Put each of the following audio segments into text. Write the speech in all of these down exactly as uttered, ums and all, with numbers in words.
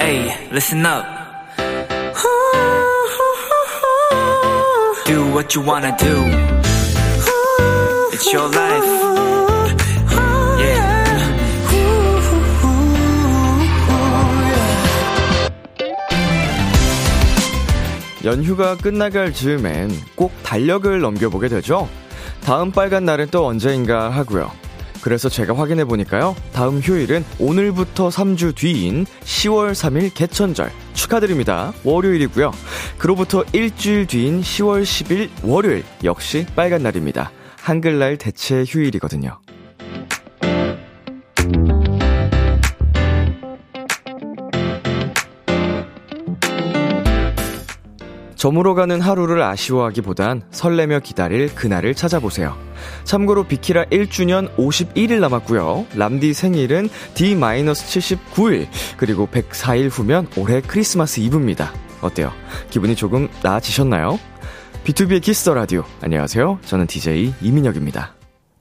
Hey, listen up. Do what you wanna do. It's your life. 연휴가 끝나갈 즈음엔 꼭 달력을 넘겨보게 되죠. 다음 빨간 날은 또 언제인가 하고요. 그래서 제가 확인해보니까요, 다음 휴일은 오늘부터 삼 주 뒤인 시월 삼일 개천절 축하드립니다. 월요일이고요. 그로부터 일주일 뒤인 시월 십일 월요일 역시 빨간 날입니다. 한글날 대체 휴일이거든요. 저물어 가는 하루를 아쉬워하기보단 설레며 기다릴 그날을 찾아보세요. 참고로 비키라 일 주년 오십일 일 남았고요. 람디 생일은 디 마이너스 칠십구 일, 그리고 백사 일 후면 올해 크리스마스 이브입니다. 어때요? 기분이 조금 나아지셨나요? 비투비의 키스 더 라디오. 안녕하세요. 저는 디제이 이민혁입니다.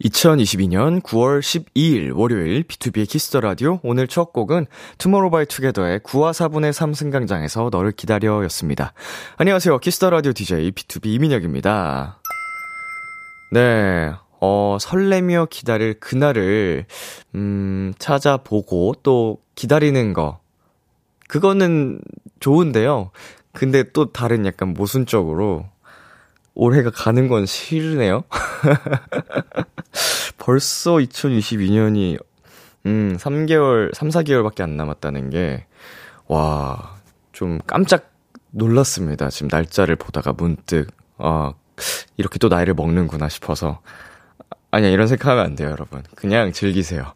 이천이십이년 구월 십이일 월요일 비투비의 키스 더 라디오. 오늘 첫 곡은 투모로우 바이 투게더의 구와 사분의 삼 승강장에서 너를 기다려 였습니다. 안녕하세요. 키스 더 라디오 디제이 비투비 이민혁입니다. 네. 어, 설레며 기다릴 그날을, 음, 찾아보고 또 기다리는 거. 그거는 좋은데요. 근데 또 다른 약간 모순적으로. 올해가 가는 건 싫네요. 벌써 이천이십이년이 음, 삼 개월, 삼, 사 개월밖에 안 남았다는 게, 와, 좀 깜짝 놀랐습니다. 지금 날짜를 보다가 문득, 아, 이렇게 또 나이를 먹는구나 싶어서. 아니야, 이런 생각하면 안 돼요, 여러분. 그냥 즐기세요.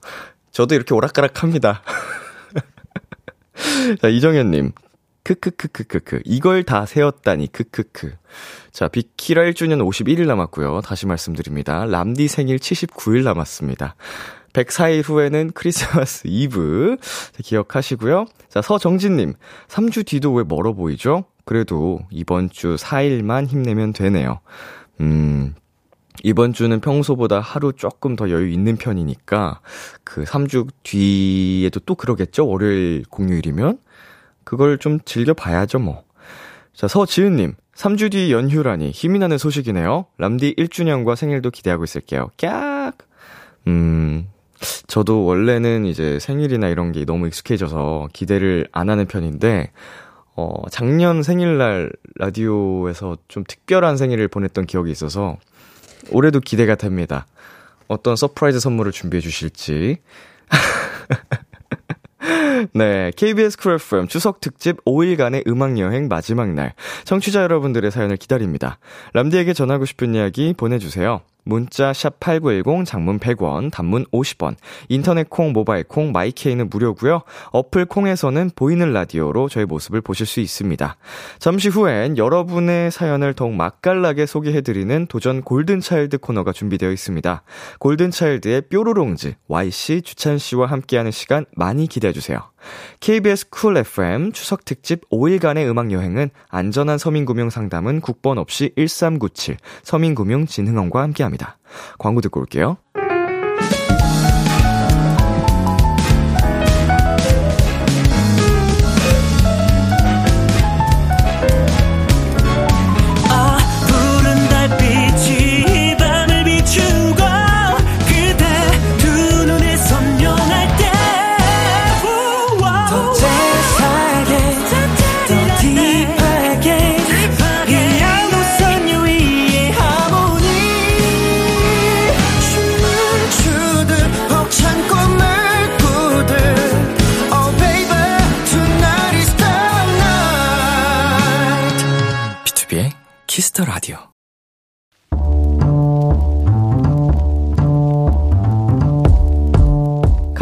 저도 이렇게 오락가락합니다. 자, 이정현님. 크크크크크크. 이걸 다 세웠다니, 크크크. 자, 비키라 일 주년 오십일 일 남았고요. 다시 말씀드립니다. 람디 생일 칠십구 일 남았습니다. 백사 일 후에는 크리스마스 이브. 자, 기억하시고요. 자, 서정진님. 삼 주 뒤도 왜 멀어 보이죠? 그래도 이번 주 사 일만 힘내면 되네요. 음, 이번 주는 평소보다 하루 조금 더 여유 있는 편이니까, 그 삼 주 뒤에도 또 그러겠죠? 월요일 공휴일이면? 그걸 좀 즐겨봐야죠, 뭐. 자, 서지은님. 삼 주 뒤 연휴라니 힘이 나는 소식이네요. 람디 일 주년과 생일도 기대하고 있을게요. 깍! 음, 저도 원래는 이제 생일이나 이런 게 너무 익숙해져서 기대를 안 하는 편인데, 어, 작년 생일날 라디오에서 좀 특별한 생일을 보냈던 기억이 있어서 올해도 기대가 됩니다. 어떤 서프라이즈 선물을 준비해 주실지. 네, 케이비에스 Cool 에프엠 추석 특집 오 일간의 음악여행 마지막 날, 청취자 여러분들의 사연을 기다립니다. 람디에게 전하고 싶은 이야기 보내주세요. 문자 샵팔구일공, 장문 백 원, 단문 오십 원, 인터넷 콩, 모바일 콩, 마이케이는 무료고요. 어플 콩에서는 보이는 라디오로 저의 모습을 보실 수 있습니다. 잠시 후엔 여러분의 사연을 더욱 맛깔나게 소개해드리는 도전 골든차일드 코너가 준비되어 있습니다. 골든차일드의 뾰로롱즈, 와이씨, 주찬씨와 함께하는 시간 많이 기대해주세요. 케이비에스 쿨 에프엠 추석 특집 오 일간의 음악여행은 안전한 서민금융 상담은 국번 없이 일삼구칠 서민금융진흥원과 함께합니다. 광고 듣고 올게요. 키스더 라디오.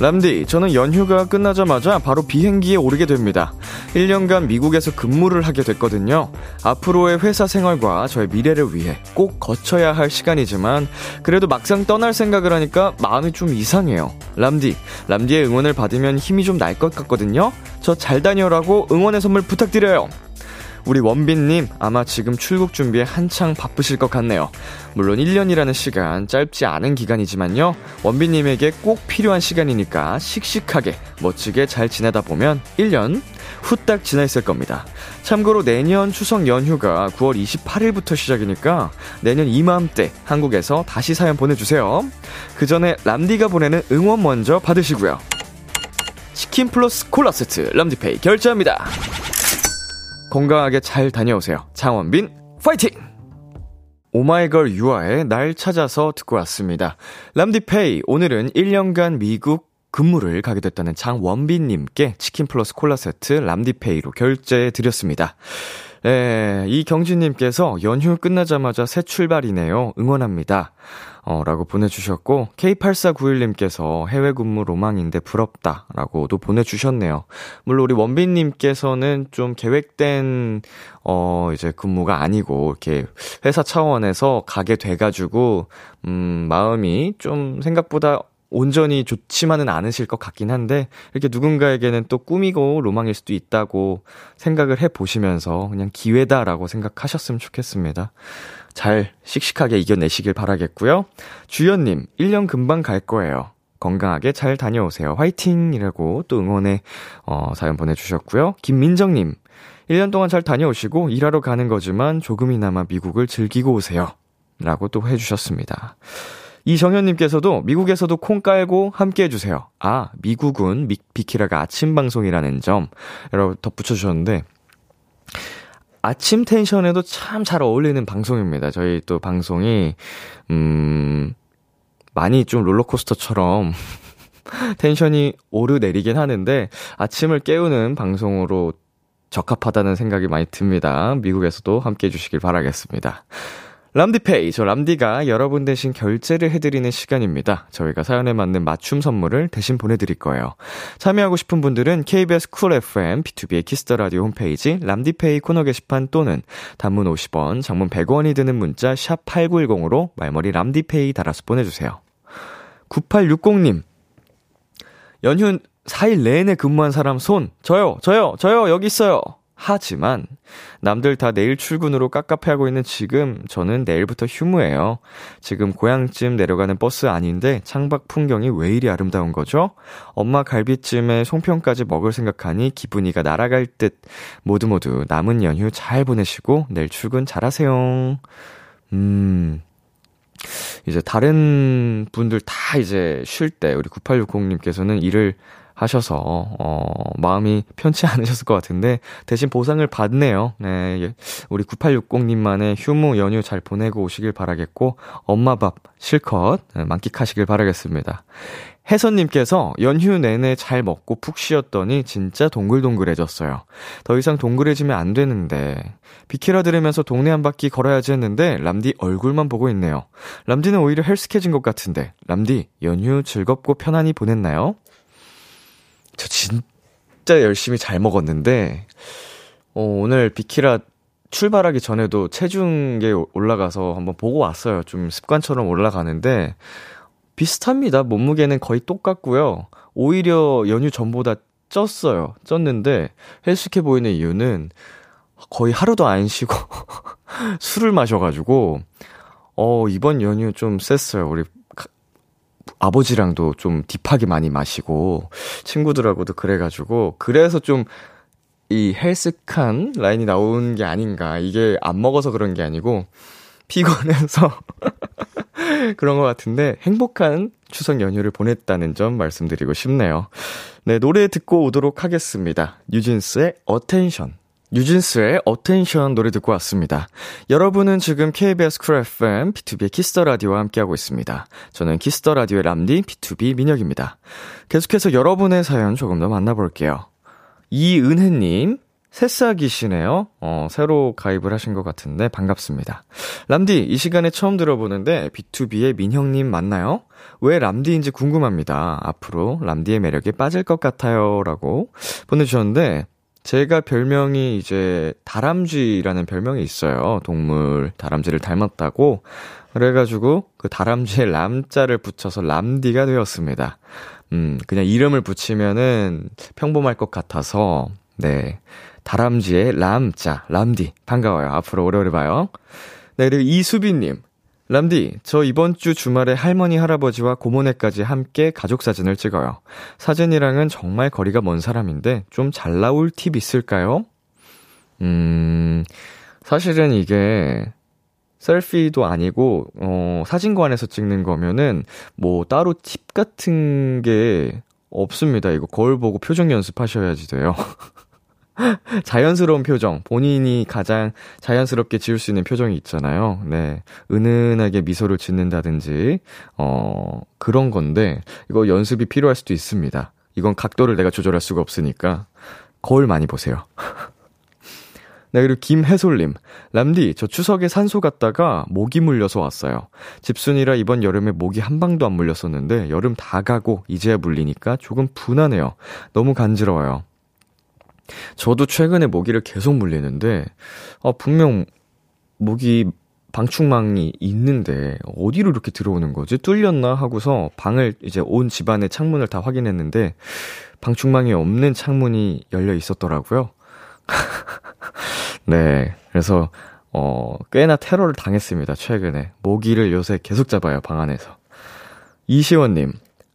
람디, 저는 연휴가 끝나자마자 바로 비행기에 오르게 됩니다. 일 년간 미국에서 근무를 하게 됐거든요. 앞으로의 회사 생활과 저의 미래를 위해 꼭 거쳐야 할 시간이지만 그래도 막상 떠날 생각을 하니까 마음이 좀 이상해요. 람디, 람디의 응원을 받으면 힘이 좀 날 것 같거든요. 저 잘 다녀오라고 응원의 선물 부탁드려요. 우리 원빈님 아마 지금 출국 준비에 한창 바쁘실 것 같네요. 물론 일 년이라는 시간 짧지 않은 기간이지만요, 원빈님에게 꼭 필요한 시간이니까 씩씩하게 멋지게 잘 지내다 보면 일 년 후딱 지나 있을 겁니다. 참고로 내년 추석 연휴가 구월 이십팔일부터 시작이니까 내년 이맘때 한국에서 다시 사연 보내주세요. 그 전에 람디가 보내는 응원 먼저 받으시고요, 치킨 플러스 콜라 세트 람디페이 결제합니다. 건강하게 잘 다녀오세요. 장원빈 파이팅! 오마이걸 유아의 날 찾아서 듣고 왔습니다. 람디페이, 오늘은 일 년간 미국 근무를 가게 됐다는 장원빈님께 치킨 플러스 콜라 세트 람디페이로 결제해드렸습니다. 네, 이경진님께서 연휴 끝나자마자 새 출발이네요. 응원합니다. 어, 라고 보내주셨고, 케이 팔사구일님께서 해외 근무 로망인데 부럽다 라고도 보내주셨네요. 물론 우리 원빈님께서는 좀 계획된, 어, 이제 근무가 아니고, 이렇게 회사 차원에서 가게 돼가지고, 음, 마음이 좀 생각보다 온전히 좋지만은 않으실 것 같긴 한데, 이렇게 누군가에게는 또 꿈이고 로망일 수도 있다고 생각을 해보시면서 그냥 기회다라고 생각하셨으면 좋겠습니다. 잘 씩씩하게 이겨내시길 바라겠고요. 주연님, 일 년 금방 갈 거예요. 건강하게 잘 다녀오세요. 화이팅! 이라고 또 응원의 어, 사연 보내주셨고요. 김민정님, 일 년 동안 잘 다녀오시고 일하러 가는 거지만 조금이나마 미국을 즐기고 오세요. 라고 또 해주셨습니다. 이정현님께서도 미국에서도 콩 깔고 함께 해주세요. 아, 미국은 미, 비키라가 아침 방송이라는 점 여러분 덧붙여주셨는데, 아침 텐션에도 참 잘 어울리는 방송입니다. 저희 또 방송이 음 많이 좀 롤러코스터처럼 텐션이 오르내리긴 하는데 아침을 깨우는 방송으로 적합하다는 생각이 많이 듭니다. 미국에서도 함께 해주시길 바라겠습니다. 람디페이, 저 람디가 여러분 대신 결제를 해드리는 시간입니다. 저희가 사연에 맞는 맞춤 선물을 대신 보내드릴 거예요. 참여하고 싶은 분들은 케이비에스 쿨 에프엠, 비투비의 키스 더 라디오 홈페이지 람디페이 코너 게시판 또는 단문 오십 원, 장문 백 원이 드는 문자 샵 팔구일공으로 말머리 람디페이 달아서 보내주세요. 구팔육공님, 연휴 사 일 내내 근무한 사람 손, 저요, 저요, 저요, 여기 있어요. 하지만 남들 다 내일 출근으로 깝깝해하고 있는 지금, 저는 내일부터 휴무예요. 지금 고향쯤 내려가는 버스 아닌데 창밖 풍경이 왜 이리 아름다운 거죠? 엄마 갈비찜에 송편까지 먹을 생각하니 기분이가 날아갈 듯. 모두 모두 남은 연휴 잘 보내시고 내일 출근 잘하세요. 음... 이제 다른 분들 다 이제 쉴 때 우리 구팔육공님께서는 일을 하셔서 어, 마음이 편치 않으셨을 것 같은데 대신 보상을 받네요. 네, 우리 구팔육공님만의 휴무 연휴 잘 보내고 오시길 바라겠고, 엄마 밥 실컷 만끽하시길 바라겠습니다. 혜선님께서 연휴 내내 잘 먹고 푹 쉬었더니 진짜 동글동글해졌어요. 더 이상 동글해지면 안 되는데 비키라 들으면서 동네 한 바퀴 걸어야지 했는데 람디 얼굴만 보고 있네요. 람디는 오히려 헬스케진 것 같은데 람디 연휴 즐겁고 편안히 보냈나요? 저 진짜 열심히 잘 먹었는데 어, 오늘 비키라 출발하기 전에도 체중계 올라가서 한번 보고 왔어요. 좀 습관처럼 올라가는데 비슷합니다. 몸무게는 거의 똑같고요. 오히려 연휴 전보다 쪘어요. 쪘는데 헬쑥해 보이는 이유는 거의 하루도 안 쉬고 술을 마셔가지고 어 이번 연휴 좀 셌어요. 우리 가, 아버지랑도 좀 딥하게 많이 마시고 친구들하고도 그래가지고, 그래서 좀 이 헬쑥한 라인이 나온 게 아닌가. 이게 안 먹어서 그런 게 아니고 피곤해서 그런 것 같은데 행복한 추석 연휴를 보냈다는 점 말씀드리고 싶네요. 네, 노래 듣고 오도록 하겠습니다. 뉴진스의 Attention. 뉴진스의 Attention 노래 듣고 왔습니다. 여러분은 지금 케이비에스 쿨 에프엠, 비투비의 키스 더 라디오와 함께하고 있습니다. 저는 키스 더 라디오의 람디, 비투비 민혁입니다. 계속해서 여러분의 사연 조금 더 만나볼게요. 이은혜님, 새싹이시네요. 어, 새로 가입을 하신 것 같은데 반갑습니다. 람디, 이 시간에 처음 들어보는데 비투비의 민형님 맞나요? 왜 람디인지 궁금합니다. 앞으로 람디의 매력에 빠질 것 같아요. 라고 보내주셨는데, 제가 별명이 이제 다람쥐라는 별명이 있어요. 동물 다람쥐를 닮았다고. 그래가지고 그 다람쥐에 람자를 붙여서 람디가 되었습니다. 음, 그냥 이름을 붙이면은 평범할 것 같아서, 네. 다람쥐의 람자, 람디. 반가워요. 앞으로 오래오래 봐요. 네, 그리고 이수빈님. 람디, 저 이번 주 주말에 할머니, 할아버지와 고모네까지 함께 가족사진을 찍어요. 사진이랑은 정말 거리가 먼 사람인데 좀 잘 나올 팁 있을까요? 음, 사실은 이게 셀피도 아니고 어, 사진관에서 찍는 거면은 뭐 따로 팁 같은 게 없습니다. 이거 거울 보고 표정 연습하셔야지 돼요. 자연스러운 표정, 본인이 가장 자연스럽게 지을 수 있는 표정이 있잖아요. 네, 은은하게 미소를 짓는다든지 어 그런 건데 이거 연습이 필요할 수도 있습니다. 이건 각도를 내가 조절할 수가 없으니까 거울 많이 보세요. 네, 그리고 김혜솔님. 람디, 저 추석에 산소 갔다가 모기 물려서 왔어요. 집순이라 이번 여름에 모기 한 방도 안 물렸었는데 여름 다 가고 이제야 물리니까 조금 분하네요. 너무 간지러워요. 저도 최근에 모기를 계속 물리는데 아, 분명 모기 방충망이 있는데 어디로 이렇게 들어오는 거지? 뚫렸나 하고서 방을 이제 온 집안의 창문을 다 확인했는데 방충망이 없는 창문이 열려 있었더라고요. 네, 그래서 어, 꽤나 테러를 당했습니다. 최근에 모기를 요새 계속 잡아요, 방 안에서. 이시원님.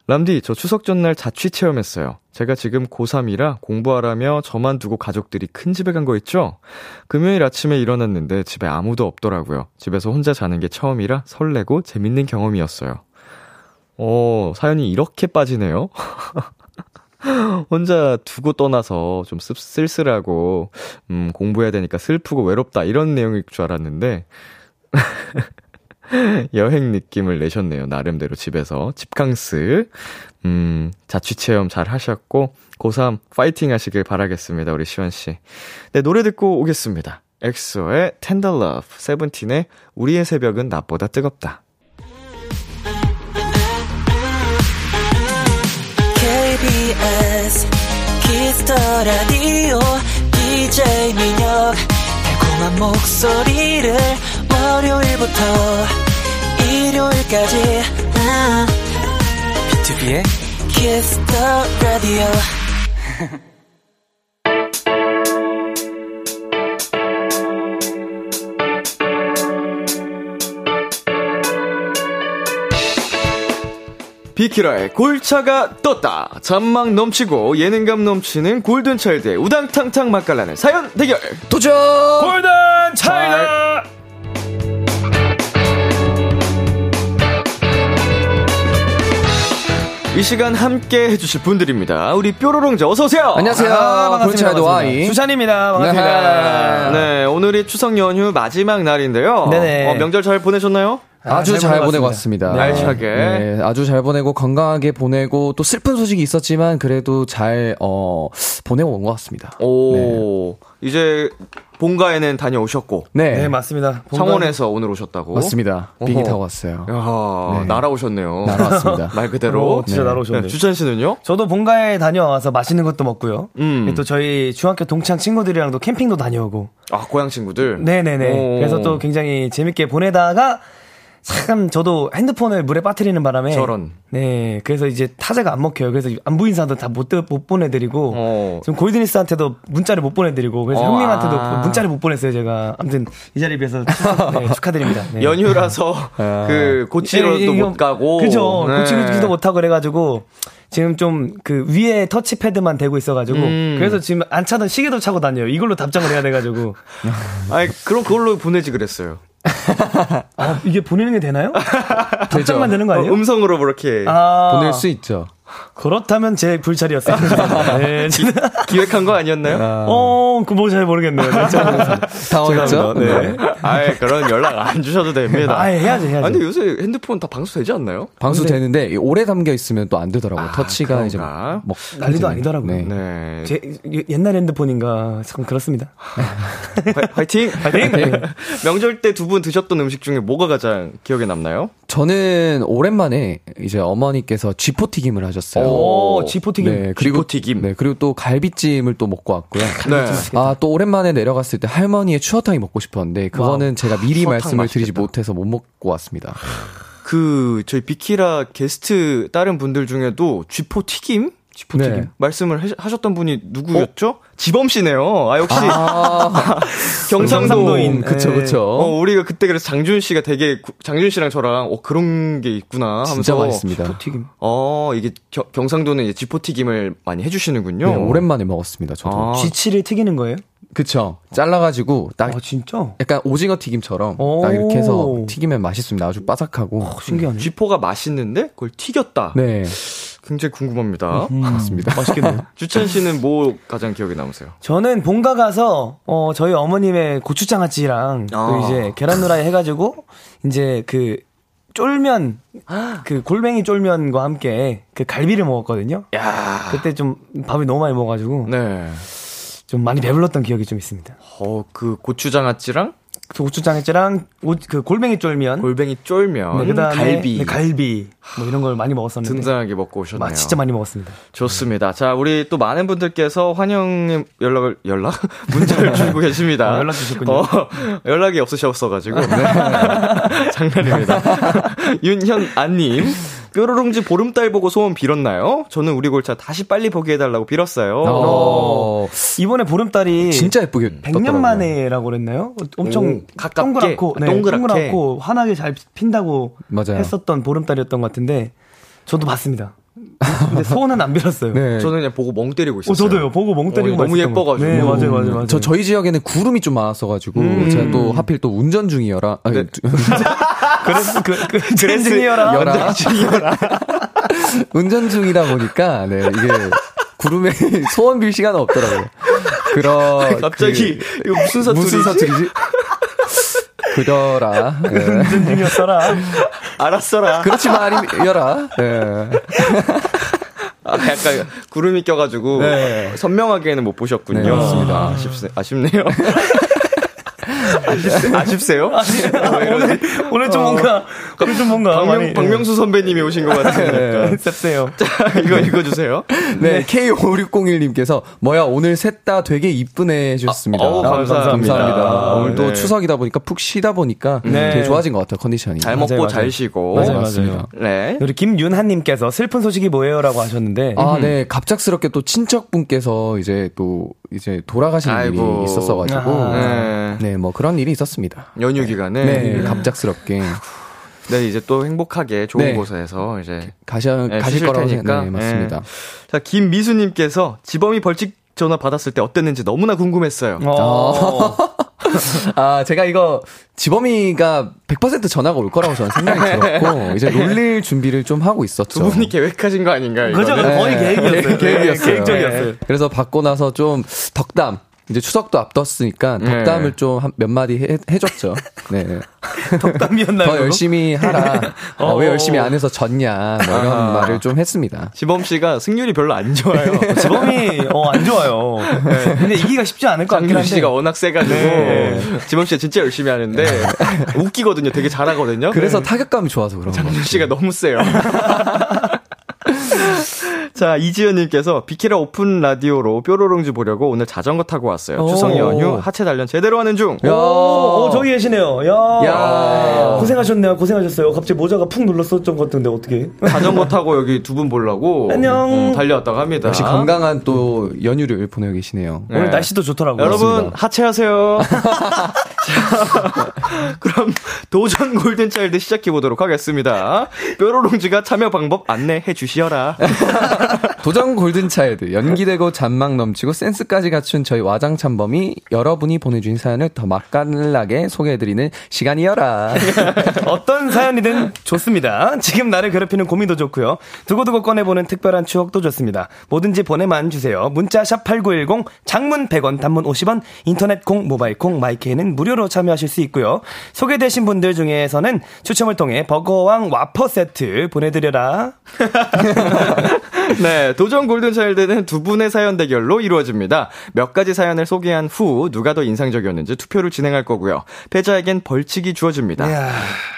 람디, 저 추석 전날 자취 체험했어요. 제가 지금 고삼이라 공부하라며 저만 두고 가족들이 큰 집에 간 거 있죠? 금요일 아침에 일어났는데 집에 아무도 없더라고요. 집에서 혼자 자는 게 처음이라 설레고 재밌는 경험이었어요. 어, 사연이 이렇게 빠지네요. 혼자 두고 떠나서 좀 쓸쓸하고 음, 공부해야 되니까 슬프고 외롭다 이런 내용일 줄 알았는데 여행 느낌을 내셨네요. 나름대로 집에서 집캉스. 음, 자취체험 잘 하셨고 고삼 파이팅 하시길 바라겠습니다. 우리 시원씨. 네, 노래 듣고 오겠습니다. 엑소의 Tender Love, 세븐틴의 우리의 새벽은 낮보다 뜨겁다. 케이비에스 Kiss the Radio, 디제이 민혁. 달콤한 목소리를 월요일부터 일요일까지 비투비의 Kiss the Radio. 비키라의 골차가 떴다. 잔망 넘치고 예능감 넘치는 골든차일드의 우당탕탕 맛깔나는 사연 대결 도전 골든차일드. 이 시간 함께 해주실 분들입니다. 우리 뾰로롱즈 어서오세요. 안녕하세요. 아, 반갑습니다. 반갑습니다. 수산입니다. 반갑습니다. 네. 네, 오늘이 추석 연휴 마지막 날인데요. 네네. 어, 명절 잘 보내셨나요? 아, 아주 잘, 잘 보내고 왔습니다. 네. 알차게. 네, 아주 잘 보내고 건강하게 보내고 또 슬픈 소식이 있었지만 그래도 잘 어, 보내고 온 것 같습니다. 오, 네. 이제 본가에는 다녀오셨고. 네, 네 맞습니다. 창원에서 오늘 오셨다고. 맞습니다. 비행기 타고 왔어요. 이야, 네. 날아오셨네요. 날아왔습니다. 말 그대로. 오, 진짜 네. 날아오셨네요. 주찬 씨는요? 저도 본가에 다녀와서 맛있는 것도 먹고요. 음. 또 저희 중학교 동창 친구들이랑도 캠핑도 다녀오고. 아, 고향 친구들? 네네네. 오. 그래서 또 굉장히 재밌게 보내다가 참 저도 핸드폰을 물에 빠뜨리는 바람에 저런. 네, 그래서 이제 타자가 안 먹혀요. 그래서 안부 인사도 다 못 못 보내드리고 어. 지금 골드니스한테도 문자를 못 보내드리고 그래서 어. 형님한테도 아. 문자를 못 보냈어요. 제가 아무튼 이 자리에 비해서 네, 축하드립니다. 네. 연휴라서 아. 그 고치로도 못 가고 그죠. 네. 고치로도 못 하고 그래가지고 지금 좀 그 위에 터치패드만 대고 있어가지고 음. 그래서 지금 안 차던 시계도 차고 다녀요. 이걸로 답장을 해야 돼가지고 아니 그럼 그걸로 보내지 그랬어요. 아, 이게 보내는 게 되나요? 답장만 되는 거 아니에요? 어, 음성으로 그렇게 아~ 보낼 수 있죠. 그렇다면 제 불찰이었어요. 네, 기획한 거 아니었나요? 아~ 어, 그 뭐 잘 모르겠네요. 당황했죠? 네. 아예 그런 연락 안 주셔도 됩니다. 아예 해야지 해야지. 아니 요새 핸드폰 다 방수 되지 않나요? 방수 근데... 되는데 오래 담겨 있으면 또 안 되더라고요. 아, 터치가 그런가? 이제 뭐 난리도 아니더라고요. 네. 네. 제 옛날 핸드폰인가 참 그렇습니다. 화이팅! 화이팅! 화이팅! 명절 때 두 분 드셨던 음식 중에 뭐가 가장 기억에 남나요? 저는 오랜만에 이제 어머니께서 쥐포 튀김을 하셨어요. 오, 지포튀김. 네, 그리고 지포튀김. 네, 그리고 또 갈비찜을 또 먹고 왔고요. 네. 아, 또 오랜만에 내려갔을 때 할머니의 추어탕이 먹고 싶었는데 그거는 와우. 제가 미리 말씀을 맛있겠다. 드리지 못해서 못 먹고 왔습니다. 그 저희 비키라 게스트 다른 분들 중에도 쥐포튀김? 쥐포튀김 네. 말씀을 하, 하셨던 분이 누구였죠? 어? 지범씨네요. 아 역시 아~ 경상도인. 그쵸 그쵸. 어, 우리가 그때 그래서 장준씨가 되게 장준씨랑 저랑 어, 그런 게 있구나 하면서 진짜 맛있습니다. 쥐포튀김. 어 이게 겨, 경상도는 이제 쥐포튀김을 많이 해주시는군요. 네, 오랜만에 먹었습니다. 저도. 아. 쥐치를 튀기는 거예요? 그쵸. 잘라가지고 딱 아, 진짜? 약간 오징어 튀김처럼 딱 이렇게 해서 튀기면 맛있습니다. 아주 바삭하고. 어, 신기하네. 쥐포가 맛있는데 그걸 튀겼다. 네. 굉장히 궁금합니다. 음, 맞습니다. 맛있겠네요. 주찬 씨는 뭐 가장 기억에 남으세요? 저는 본가 가서 어, 저희 어머님의 고추장아찌랑 아. 또 이제 계란후라이 해가지고 이제 그 쫄면 그 골뱅이 쫄면과 함께 그 갈비를 먹었거든요. 야. 그때 좀 밥이 너무 많이 먹어가지고 네. 좀 많이 배불렀던 기억이 좀 있습니다. 어, 그 고추장아찌랑 고추장아찌랑 그 골뱅이 쫄면, 골뱅이 쫄면, 네, 그다음에 갈비, 네, 갈비 뭐 이런 걸 많이 먹었었는데 든든하게 먹고 오셨네요. 아, 진짜 많이 먹었습니다. 좋습니다. 자, 우리 또 많은 분들께서 환영 연락을 연락 문자를 주고 계십니다. 아, 연락 주셨군요. 어, 연락이 없으셨어가지고 네. 장난입니다. 윤현아님. 뾰로롱즈 보름달 보고 소원 빌었나요? 저는 우리 골차 다시 빨리 보게 해달라고 빌었어요. 오. 이번에 보름달이 진짜 예쁘게 백 년 만에라고 그랬나요? 엄청 오, 가깝게 동그랗고, 네, 동그랗게 동그랗고 환하게 잘 핀다고 맞아요. 했었던 보름달이었던 것 같은데 저도 봤습니다. 근데 소원은 안 빌었어요. 네. 저는 그냥 보고 멍 때리고 있었어요. 어, 저도요. 보고 멍 때리고 어, 너무 예뻐가지고. 네, 맞아요, 맞아요, 맞아요. 저 저희 지역에는 구름이 좀 많았어가지고 음. 제가 또 하필 또 운전 중이어라. 아니, 네. 그래서 그, 그, 그래서 중이어라. 운전 중이어라. 운전 중이다 보니까 네 이게 구름에 소원 빌 시간은 없더라고요. 그런 갑자기 그, 이거 무슨 사투리지? 무슨 사투리지? 그더라. 네. 운전 중이었어라. 알았어라. 그렇지 말이여라. 네. 아, 약간 구름이 껴가지고 네. 선명하게는 못 보셨군요. 네, 맞습니다. 아쉽세, 아쉽네요. 아쉽세, 아쉽세요? 아쉽네요. 오늘, 오늘 좀 뭔가, 어, 오늘 좀 뭔가. 박명, 많이, 박명수 선배님이 오신 것 같으니까. 셉세요. 자, 이거 읽어주세요. 네, 네. 케이 오육공일님께서, 뭐야, 오늘 셋 다 되게 이쁘네 해주셨습니다. 아, 오, 감사합니다. 감사합니다. 아, 오늘도 네. 추석이다 보니까 푹 쉬다 보니까 네. 되게 좋아진 것 같아요, 컨디션이. 잘 먹고 맞아요, 잘 맞아요. 쉬고. 맞아요, 맞아요. 맞습니다. 네. 우리 김윤하님께서 슬픈 소식이 뭐예요? 라고 하셨는데. 아, 음. 네. 갑작스럽게 또 친척분께서 이제 또, 이제 돌아가신 아이고. 일이 있었어가지고. 아, 네. 네. 뭐 그런 일이 있었습니다. 연휴 기간에 네, 갑작스럽게. 네, 이제 또 행복하게 좋은 네. 곳에서 이제 가셔 네, 가실 거라고 생각. 네, 맞습니다. 네. 자, 김미수님께서 지범이 벌칙 전화 받았을 때 어땠는지 너무나 궁금했어요. 아, 제가 이거 지범이가 백 퍼센트 전화가 올 거라고 저는 생각이 들었고 이제 놀릴 준비를 좀 하고 있었죠. 두 분이 계획하신 거 아닌가요? 그죠, 거의 계획이었어요. 계획이었어요. 계획적이었어요. 그래서 받고 나서 좀 덕담. 이제 추석도 앞뒀으니까 덕담을 네. 좀 몇 마디 해, 해줬죠. 네. 덕담이었나요? 더 열심히 하라. 어, 왜 열심히 안 해서 졌냐. 뭐 이런 아. 말을 좀 했습니다. 지범 씨가 승률이 별로 안 좋아요. 지범이 어, 안 좋아요. 네. 근데 이기가 쉽지 않을 것 같긴 한데. 장준 씨가 워낙 세가지고 네. 지범 씨가 진짜 열심히 하는데 웃기거든요. 되게 잘하거든요. 그래서 네. 타격감이 좋아서 그런 거예요. 장준 씨가 너무 세요. 자, 이지연님께서 비키라 오픈 라디오로 뾰로롱즈 보려고 오늘 자전거 타고 왔어요. 추석 연휴 하체 단련 제대로 하는 중. 야, 오, 저기 계시네요. 야, 야, 고생하셨네요. 고생하셨어요. 갑자기 모자가 푹 눌렀었던 것 같은데 어떻게? 자전거 타고 여기 두 분 보려고 안녕 음, 달려왔다고 합니다. 역시 건강한 또 연휴를 보내고 계시네요. 네. 오늘 날씨도 좋더라고요. 여러분 하체하세요. 자, 그럼 도전 골든 차일드 시작해 보도록 하겠습니다. 뾰로롱즈가 참여 방법 안내해 주시어라. 도전 골든차일드 연기되고 잔망 넘치고 센스까지 갖춘 저희 와장찬범이 여러분이 보내주신 사연을 더 맛깔나게 소개해드리는 시간이여라. 어떤 사연이든 좋습니다. 지금 나를 괴롭히는 고민도 좋고요, 두고두고 꺼내보는 특별한 추억도 좋습니다. 뭐든지 보내만 주세요. 문자 샵팔구일공, 장문 백 원, 단문 오십 원, 인터넷 콩, 모바일 콩, 마이케이는 무료로 참여하실 수 있고요. 소개되신 분들 중에서는 추첨을 통해 버거왕 와퍼 세트 보내드려라. 네. 네, 도전 골든차일드는 두 분의 사연 대결로 이루어집니다. 몇 가지 사연을 소개한 후 누가 더 인상적이었는지 투표를 진행할 거고요. 패자에겐 벌칙이 주어집니다. 이야.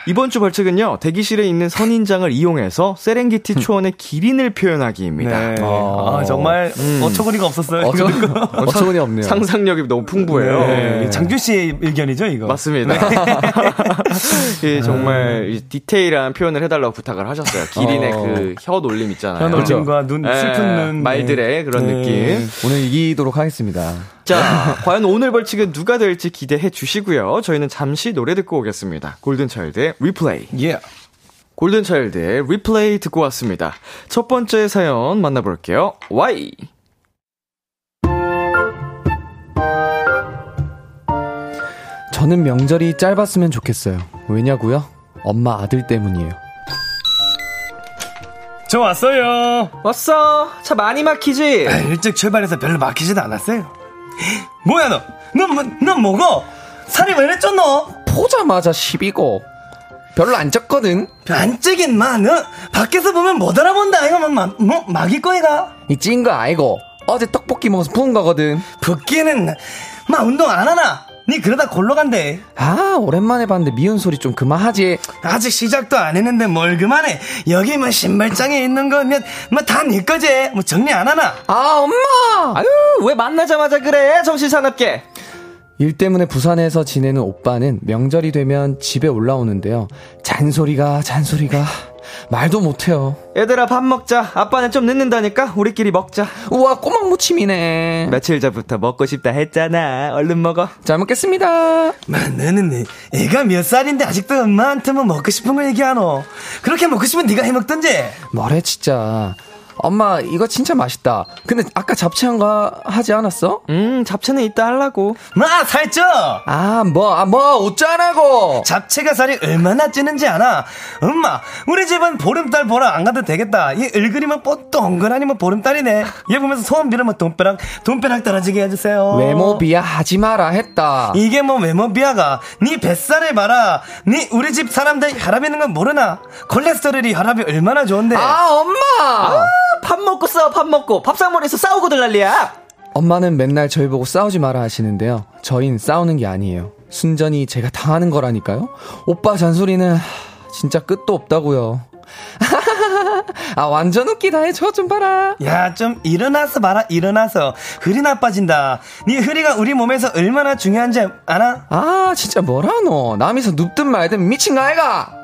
이번 주 벌칙은요, 대기실에 있는 선인장을 이용해서 세렝게티 초원의 기린을 표현하기입니다. 네. 아, 정말 음. 어처구니가 없었어요. 어처, 어처구니 없네요. 상상력이 너무 풍부해요. 네. 네. 장준 씨의 의견이죠, 이거? 맞습니다. 네. 예, 정말 이 디테일한 표현을 해달라고 부탁을 하셨어요. 기린의 어. 그 혀 놀림 있잖아요. 혀 놀림과 눈, 네. 슬픈 눈. 말들의 그런 네. 느낌. 오늘 이기도록 하겠습니다. 자, 과연 오늘 벌칙은 누가 될지 기대해 주시고요. 저희는 잠시 노래 듣고 오겠습니다. 골든차일드의 Replay. Yeah. 골든차일드의 Replay 듣고 왔습니다. 첫 번째 사연 만나볼게요. Why? 저는 명절이 짧았으면 좋겠어요. 왜냐고요? 엄마 아들 때문이에요. 저 왔어요. 왔어. 차 많이 막히지? 아, 일찍 출발해서 별로 막히지도 않았어요. 뭐야 너? 넌, 넌 뭐고? 살이 왜 이랬죠 너? 보자마자 십이고 별로 안 쪘거든. 안 찌긴 마. 너 밖에서 보면 못 알아본다. 이거 막 뭐 막일 거이가? 이 찐 거 아이고. 어제 떡볶이 먹어서 부은 거거든. 붓기는 마 운동 안 하나? 니 그러다 골로 간대. 아, 오랜만에 봤는데 미운 소리 좀 그만하지. 아직 시작도 안 했는데 뭘 그만해. 여기 뭐 신발장에 있는 거면 뭐 다 니 거지. 뭐 정리 안 하나? 아, 엄마. 아유, 왜 만나자마자 그래. 정신 사납게. 일 때문에 부산에서 지내는 오빠는 명절이 되면 집에 올라오는데요. 잔소리가 잔소리가 말도 못해요. 얘들아 밥 먹자. 아빠는 좀 늦는다니까 우리끼리 먹자. 우와, 꼬막무침이네. 며칠 전부터 먹고 싶다 했잖아. 얼른 먹어. 잘 먹겠습니다. 마, 너는 애가 몇 살인데 아직도 엄마한테만 먹고 싶은 거 얘기하노. 그렇게 먹고 싶으면 네가 해먹던지. 뭐래 진짜. 엄마 이거 진짜 맛있다. 근데 아까 잡채한 거 하지 않았어? 음, 잡채는 이따 하려고. 마, 살쪄. 아, 뭐, 아, 뭐 어쩌라고. 잡채가 살이 얼마나 찌는지 아나? 엄마, 우리 집은 보름달 보러 안 가도 되겠다. 이 얼그림은 뽀똥거라니면 보름달이네. 얘 보면서 소원 빌으면 돈벼락 돈벼락 떨어지게 해주세요. 외모 비하 하지 마라 했다. 이게 뭐 외모 비하가? 네 뱃살을 봐라. 네 우리 집 사람들 혈압 있는 건 모르나? 콜레스테롤이 혈압이 얼마나 좋은데. 아, 엄마. 아. 밥 먹고 싸워. 밥 먹고 밥상머리에서 싸우고 들 난리야. 엄마는 맨날 저희 보고 싸우지 마라 하시는데요. 저희는 싸우는 게 아니에요. 순전히 제가 당하는 거라니까요. 오빠 잔소리는 진짜 끝도 없다고요. 아, 완전 웃기다. 해 저 좀 봐라. 야, 좀 일어나서 봐라. 일어나서. 흐리 나빠진다. 네 흐리가 우리 몸에서 얼마나 중요한지 아나? 아, 진짜 뭐라 너. 남이서 눕든 말든 미친 거 아이가.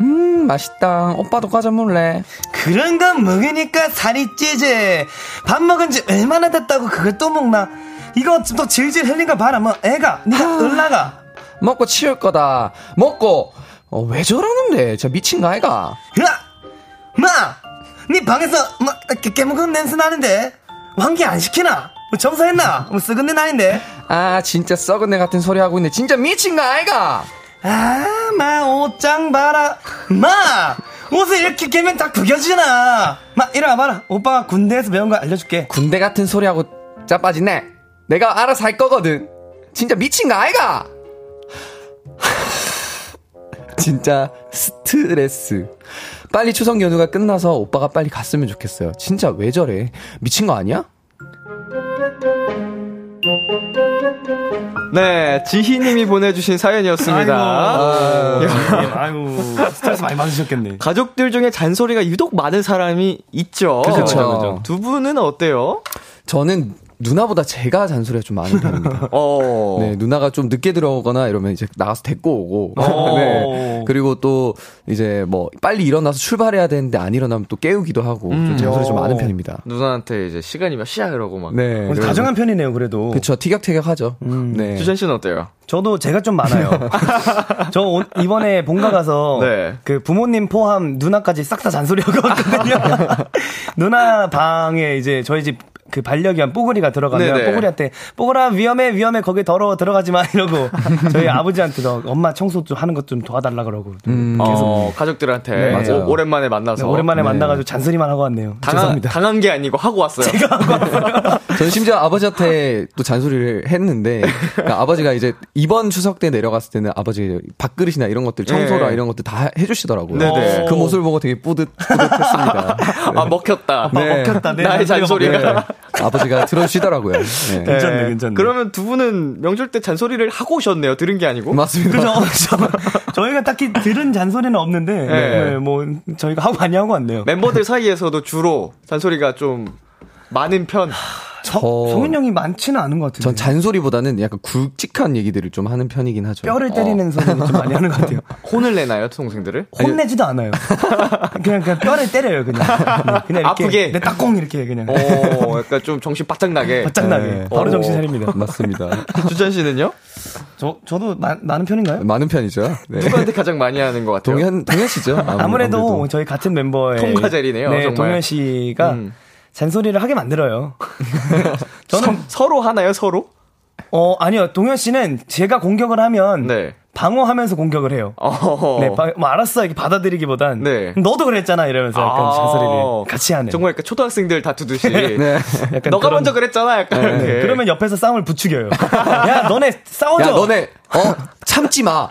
음, 맛있다. 오빠도 과자 먹을래? 그런 거 먹으니까 살이 찌지. 밥 먹은 지 얼마나 됐다고 그걸 또 먹나? 이거 또 질질 흘린 거 봐라. 뭐 애가 니가 올라가. 먹고 치울 거다. 먹고. 어, 왜 저러는데? 저 미친 거 아이가? 마! 니 방에서 막 깨먹은 냄새 나는데 환기 안 시키나? 뭐 청소했나? 뭐 썩은 내 나인데. 아, 진짜 썩은 내 같은 소리 하고 있네. 진짜 미친 거 아이가? 아, 마, 옷장 봐라. 마! 옷을 이렇게 깨면 다 구겨지나. 마, 일어나 봐라. 오빠가 군대에서 배운 거 알려줄게. 군대 같은 소리하고 자빠지네. 내가 알아서 할 거거든. 진짜 미친 거 아이가? 진짜 스트레스. 빨리 추석 연휴가 끝나서 오빠가 빨리 갔으면 좋겠어요. 진짜 왜 저래? 미친 거 아니야? 네, 지희님이 보내주신 사연이었습니다. 아이고, 아이고, 아이고, 스트레스 많이 받으셨겠네. 가족들 중에 잔소리가 유독 많은 사람이 있죠. 그렇죠. 두 분은 어때요? 저는 누나보다 제가 잔소리가 좀 많은 편입니다. 어. 네, 누나가 좀 늦게 들어오거나 이러면 이제 나가서 데리고 오고. 어. 네, 그리고 또 이제 뭐 빨리 일어나서 출발해야 되는데 안 일어나면 또 깨우기도 하고 음. 좀 잔소리 좀 많은 편입니다. 누나한테 이제 시간이 몇 시야 이러고 막. 네, 다정한 편이네요, 그래도. 그렇죠, 티격태격하죠. 음. 네. 주찬 씨는 어때요? 저도 제가 좀 많아요. 저 오, 이번에 본가 가서 네. 그 부모님 포함 누나까지 싹 다 잔소리하고 왔거든요. 누나 방에 이제 저희 집 그 반려견 뽀글이가 들어가면 네네. 뽀글이한테 뽀글아 위험해 위험해 거기 더러워 들어가지 마 이러고 저희 아버지한테도 엄마 청소 좀 하는 것 좀 도와달라 그러고 음. 계속 어, 가족들한테 네. 오, 오랜만에 만나서 네, 오랜만에 네. 만나가지고 잔소리만 하고 왔네요. 당한, 죄송합니다. 당한 게 아니고 하고 왔어요. 제가 하고 왔어요. 전 심지어 아버지한테 또 잔소리를 했는데 그러니까 아버지가 이제 이번 추석 때 내려갔을 때는 아버지 밥그릇이나 이런 것들 청소라 네. 이런 것들 다 해주시더라고요. 네네. 그 모습을 보고 되게 뿌듯, 뿌듯했습니다. 네. 아 먹혔다. 네. 먹혔다. 네. 나의 잔소리가. 네. 아버지가 들어주시더라고요. 네. 괜찮네, 괜찮네. 그러면 두 분은 명절 때 잔소리를 하고 오셨네요. 들은 게 아니고. 맞습니다. 그렇죠. 저희가 딱히 들은 잔소리는 없는데, 네. 네, 뭐, 저희가 하고 많이 하고 왔네요. 멤버들 사이에서도 주로 잔소리가 좀 많은 편. 저, 성윤 형이 많지는 않은 것 같은데. 전 잔소리보다는 약간 굵직한 얘기들을 좀 하는 편이긴 하죠. 뼈를 때리는 어. 소리를 좀 많이 하는 것 같아요. 혼을 내나요, 동생들을? 혼내지도 않아요. 그냥, 그냥 뼈를 때려요, 그냥. 그냥, 그냥 이렇게 아프게. 내 딱공 이렇게 그냥. 오, 약간 좀 정신 바짝 나게. 바짝 나게. 네. 바로 정신 차립니다. 맞습니다. 주찬 씨는요? 저, 저도 마, 많은 편인가요? 많은 편이죠. 네. 누구한테 가장 많이 하는 것 같아요? 동현, 동현 씨죠. 아무래도, 아무래도 저희 같은 멤버의. 통과젤이네요. 네, 정말. 동현 씨가. 음. 잔소리를 하게 만들어요. 저는 서, 서로 하나요, 서로? 어, 아니요. 동현 씨는 제가 공격을 하면 네. 방어하면서 공격을 해요. 어허허. 네, 바, 뭐 알았어 이렇게 받아들이기보단 네. 너도 그랬잖아 이러면서 약간 아~ 잔소리를 같이 하는. 정말 약간 초등학생들 다투듯이. 네. 약간 너가 그런, 먼저 그랬잖아. 약간. 네. 네. 그러면 옆에서 싸움을 부추겨요. 야, 너네 싸워줘. 야, 너네 어 참지 마.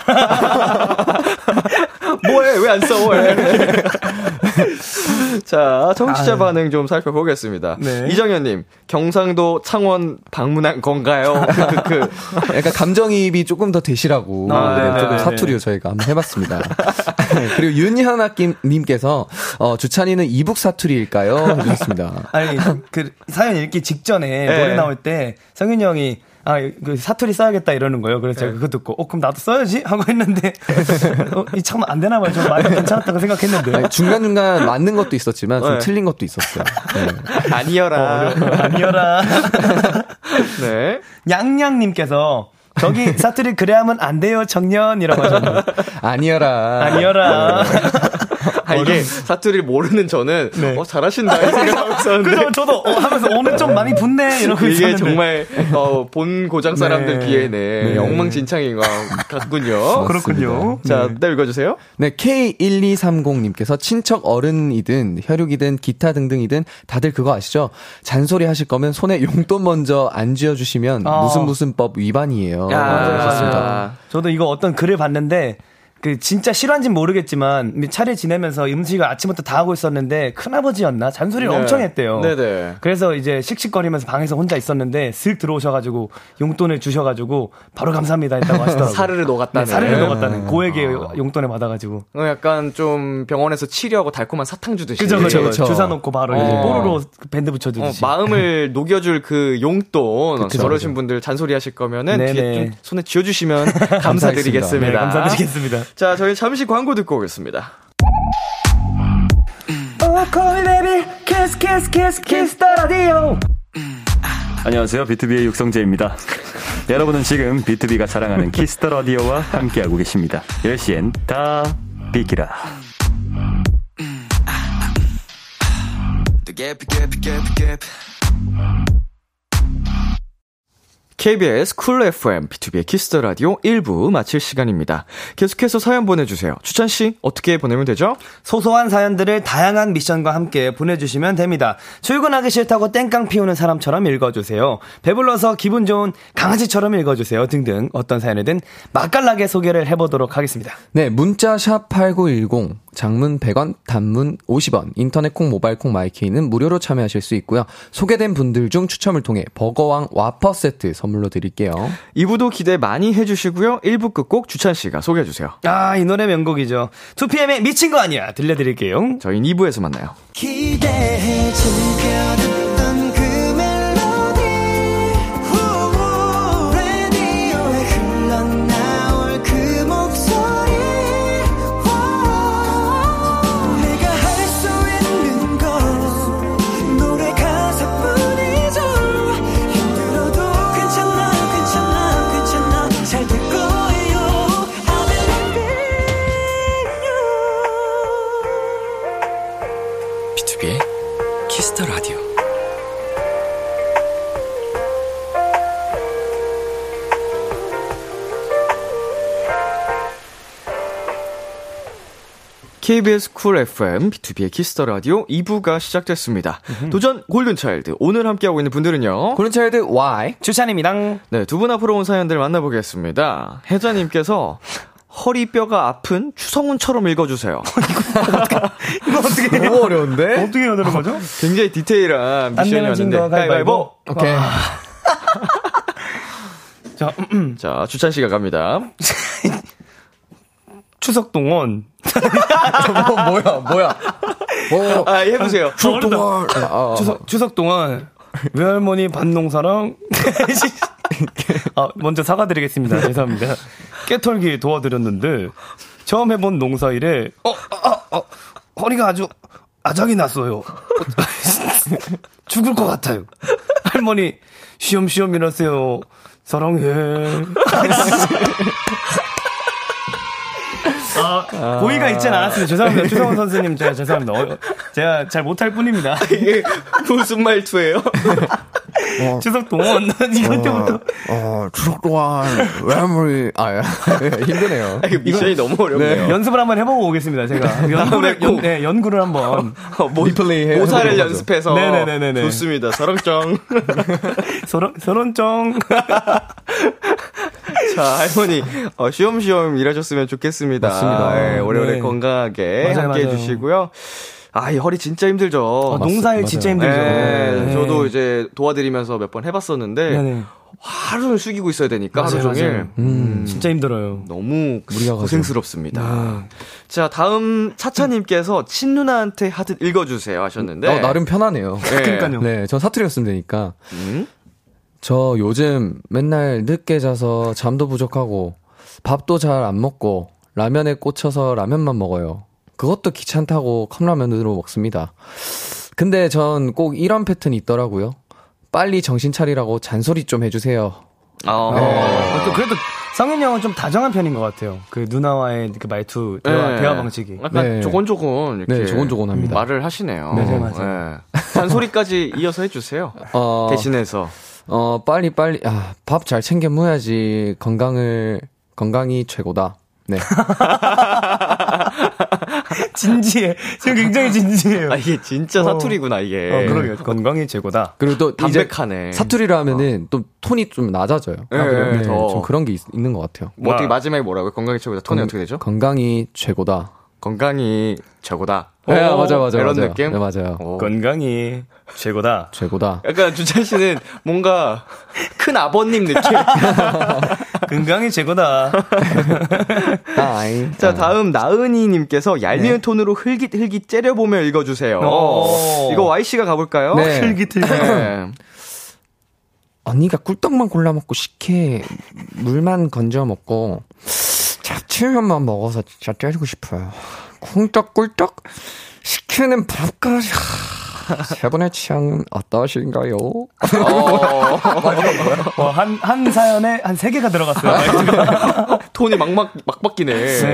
뭐해? 왜 안 싸워? 자, 청취자 아, 반응 좀 살펴보겠습니다. 네. 이정현님, 경상도 창원 방문한 건가요? 그, 그. 약간 감정이입이 조금 더 되시라고 아, 네, 조금 사투리로 저희가 한번 해봤습니다. 그리고 윤현아님께서 어, 주찬이는 이북 사투리일까요? 해주셨습니다. 아니, 그 사연 읽기 직전에 네. 노래 나올 때 성윤이 형이 아, 그 사투리 써야겠다 이러는 거예요. 그래서 제가 네. 그거 듣고, 어, 그럼 나도 써야지? 하고 했는데, 어, 이 참 안 되나 봐요. 좀 많이 괜찮았다고 생각했는데. 아니, 중간중간 맞는 것도 있었지만, 좀 네. 틀린 것도 있었어요. 네. 아니여라. 어, 아니여라. 네. 양양님께서, 저기 사투리 그래 하면 안 돼요, 청년이라고 하셨네요. 아니여라. 아니여라. 아, 이게 사투리를 모르는 저는 네. 어 잘하신다 생각하고 있었는데 그죠 저도 어, 하면서 오늘 좀 많이 붙네 이러고 이게 있었는데. 정말 어, 본 고장 사람들 네. 귀에는 네. 엉망진창인 것 같군요. 그렇군요. 자, 네. 네, 읽어주세요. 네, 케이 일이삼공님께서 친척 어른이든 혈육이든 기타 등등이든 다들 그거 아시죠? 잔소리 하실 거면 손에 용돈 먼저 안 쥐어주시면 아. 무슨 무슨 법 위반이에요. 아. 아. 저도 이거 어떤 글을 봤는데 그 진짜 싫어한진 모르겠지만 차례 지내면서 음식을 아침부터 다 하고 있었는데 큰아버지였나 잔소리를 네. 엄청 했대요. 네네. 그래서 이제 씩씩거리면서 방에서 혼자 있었는데 슥 들어오셔가지고 용돈을 주셔가지고 바로 감사합니다 했다고 하시더라고요. 사르르 녹았다는. 네, 사르르 녹았다는. 고액의 아. 용돈을 받아가지고. 어, 약간 좀 병원에서 치료하고 달콤한 사탕 주듯이. 그죠, 그죠. 주사 놓고 바로 어. 이제 뽀로로 밴드 붙여주듯이. 어, 마음을 녹여줄 그 용돈 어르신 분들 잔소리 하실 거면은 네네. 뒤에 좀 손에 쥐어주시면 감사드리겠습니다. 네, 감사드리겠습니다. 자, 저희 잠시 광고 듣고 오겠습니다. Kiss, kiss, kiss, kiss the radio. 안녕하세요, 비투비의 육성재입니다. 여러분은 지금 비투비가 자랑하는 키스 더 라디오와 함께하고 계십니다. 열 시엔 다 비키라. 케이비에스 쿨 에프엠, 비투비의 키스 더 라디오 일 부 마칠 시간입니다. 계속해서 사연 보내주세요. 주찬 씨, 어떻게 보내면 되죠? 소소한 사연들을 다양한 미션과 함께 보내주시면 됩니다. 출근하기 싫다고 땡깡 피우는 사람처럼 읽어주세요. 배불러서 기분 좋은 강아지처럼 읽어주세요. 등등 어떤 사연이든 맛깔나게 소개를 해보도록 하겠습니다. 네, 문자 샵 팔구일공, 장문 백 원, 단문 오십 원, 인터넷 콩, 모바일 콩, 마이케이는 무료로 참여하실 수 있고요. 소개된 분들 중 추첨을 통해 버거왕 와퍼 세트 선물로 드릴게요. 이 부도 기대 많이 해주시고요. 일 부 끝곡 주찬 씨가 소개해주세요. 아, 이 노래 명곡이죠. 투피엠의 미친 거 아니야 들려드릴게요. 저희는 이 부에서 만나요. 기대해줄게요. 비투비의 키스 더 라디오. 케이비에스 쿨 에프엠, 비투비의 키스 더 라디오 이 부가 시작됐습니다. 으흠. 도전 골든차일드. 오늘 함께하고 있는 분들은요. 골든차일드 Y. 주찬입니다. 네, 두 분 앞으로 온 사연들 만나보겠습니다. 혜자님께서 허리뼈가 아픈 추성훈처럼 읽어주세요. 이거 어떻게 해요? 너무 어려운데? 어떻게 해야 되는 거죠? 굉장히 디테일한 미션이었는데. 가위바위보. 오케이. 자, 자, 주찬씨가 갑니다. 추석동원. 뭐, 뭐야, 뭐야. 뭐. 아, 해보세요. 추석동원. 아, 아, 추석, 추석동원. 외할머니 반농사랑. 아, 먼저 사과드리겠습니다. 죄송합니다. 깨털기 도와드렸는데, 처음 해본 농사일에, 어, 어, 어, 허리가 아주 아작이 났어요. 죽을 것 같아요. 할머니, 쉬엄쉬엄 일하세요. 사랑해. 아, 고의가 있진 않았습니다. 죄송합니다. 추성훈 선생님, 제가 죄송합니다. 어, 제가 잘 못할 뿐입니다. 이게 무슨 말투예요? 어, 추석 동안, 난 이것 때부터. 어, 추석 동안, 외할머니, 아, 힘드네요. 아니, 미션이 이건, 너무 어렵네요. 네, 연습을 한번 해보고 오겠습니다, 제가. 연구를, 연, 네, 연구를 한번. 어, 뭐, 리플레이 해요. 모사를 연습해서. 네네네네. 좋습니다. 서렁쩡. 서렁, 서렁쩡. 자, 할머니, 어, 쉬엄쉬엄 일하셨으면 좋겠습니다. 맞습니다. 네, 오래오래 네. 건강하게 함께 해주시고요. 아, 이 허리 진짜 힘들죠. 아, 농사일 진짜 힘들죠. 네, 네. 저도 이제 도와드리면서 몇 번 해봤었는데 네네. 하루를 숙이고 있어야 되니까 맞아요, 하루 종일 음, 진짜 힘들어요. 너무 고생스럽습니다. 아. 자, 다음 차차님께서 친누나한테 하듯 읽어주세요 하셨는데 어, 나름 편하네요. 네. 그러니까요. 네, 전 사투리였으면 되니까. 음? 저 요즘 맨날 늦게 자서 잠도 부족하고 밥도 잘 안 먹고 라면에 꽂혀서 라면만 먹어요. 그것도 귀찮다고 컵라면으로 먹습니다. 근데 전 꼭 이런 패턴이 있더라고요. 빨리 정신 차리라고 잔소리 좀 해주세요. 아, 네. 또 그래도 상윤이 형은 좀 다정한 편인 것 같아요. 그 누나와의 그 말투 대화, 네. 대화 방식이 약간 네. 조곤조곤 이렇게 네, 조곤조곤합니다. 말을 하시네요. 네, 네 맞아요. 네. 잔소리까지 이어서 해주세요. 어, 대신해서 어 빨리 빨리 아, 밥 잘 챙겨 먹어야지 건강을 건강이 최고다. 네. 진지해. 지금 굉장히 진지해요. 아, 이게 진짜 사투리구나, 이게. 어, 그러게요. 건강이 최고다. 그리고 또, 담백하네. 사투리로 하면은 어. 또 톤이 좀 낮아져요. 네, 아, 그래요? 네, 좀 그런 게 있, 있는 것 같아요. 뭐 어떻게 마지막에 뭐라고요? 건강이 최고다. 톤이 건, 어떻게 되죠? 건강이 최고다. 건강이 최고다. 네, 맞아요, 맞아요. 맞아, 이런 맞아. 느낌? 네, 맞아요. 오. 건강이 최고다. 최고다. 약간 주찬 씨는 뭔가 큰 아버님 느낌. 건강이 최고다. 자, 다음 나은이님께서 얄미운 네. 톤으로 흘깃흘깃 째려보며 읽어주세요. 오. 이거 Y씨가 가볼까요? 네. 흘깃흘깃. 네. 언니가 꿀떡만 골라먹고 식혜 물만 건져 먹고 잡채면만 먹어서 진짜 때리고 싶어요. 꿀떡꿀떡 시키는 밥까지. 세 분의 취향은 어떠신가요? 어, 한, 한 사연에 한 세 개가 들어갔어요. 톤이 막, 막, 막 바뀌네. 네.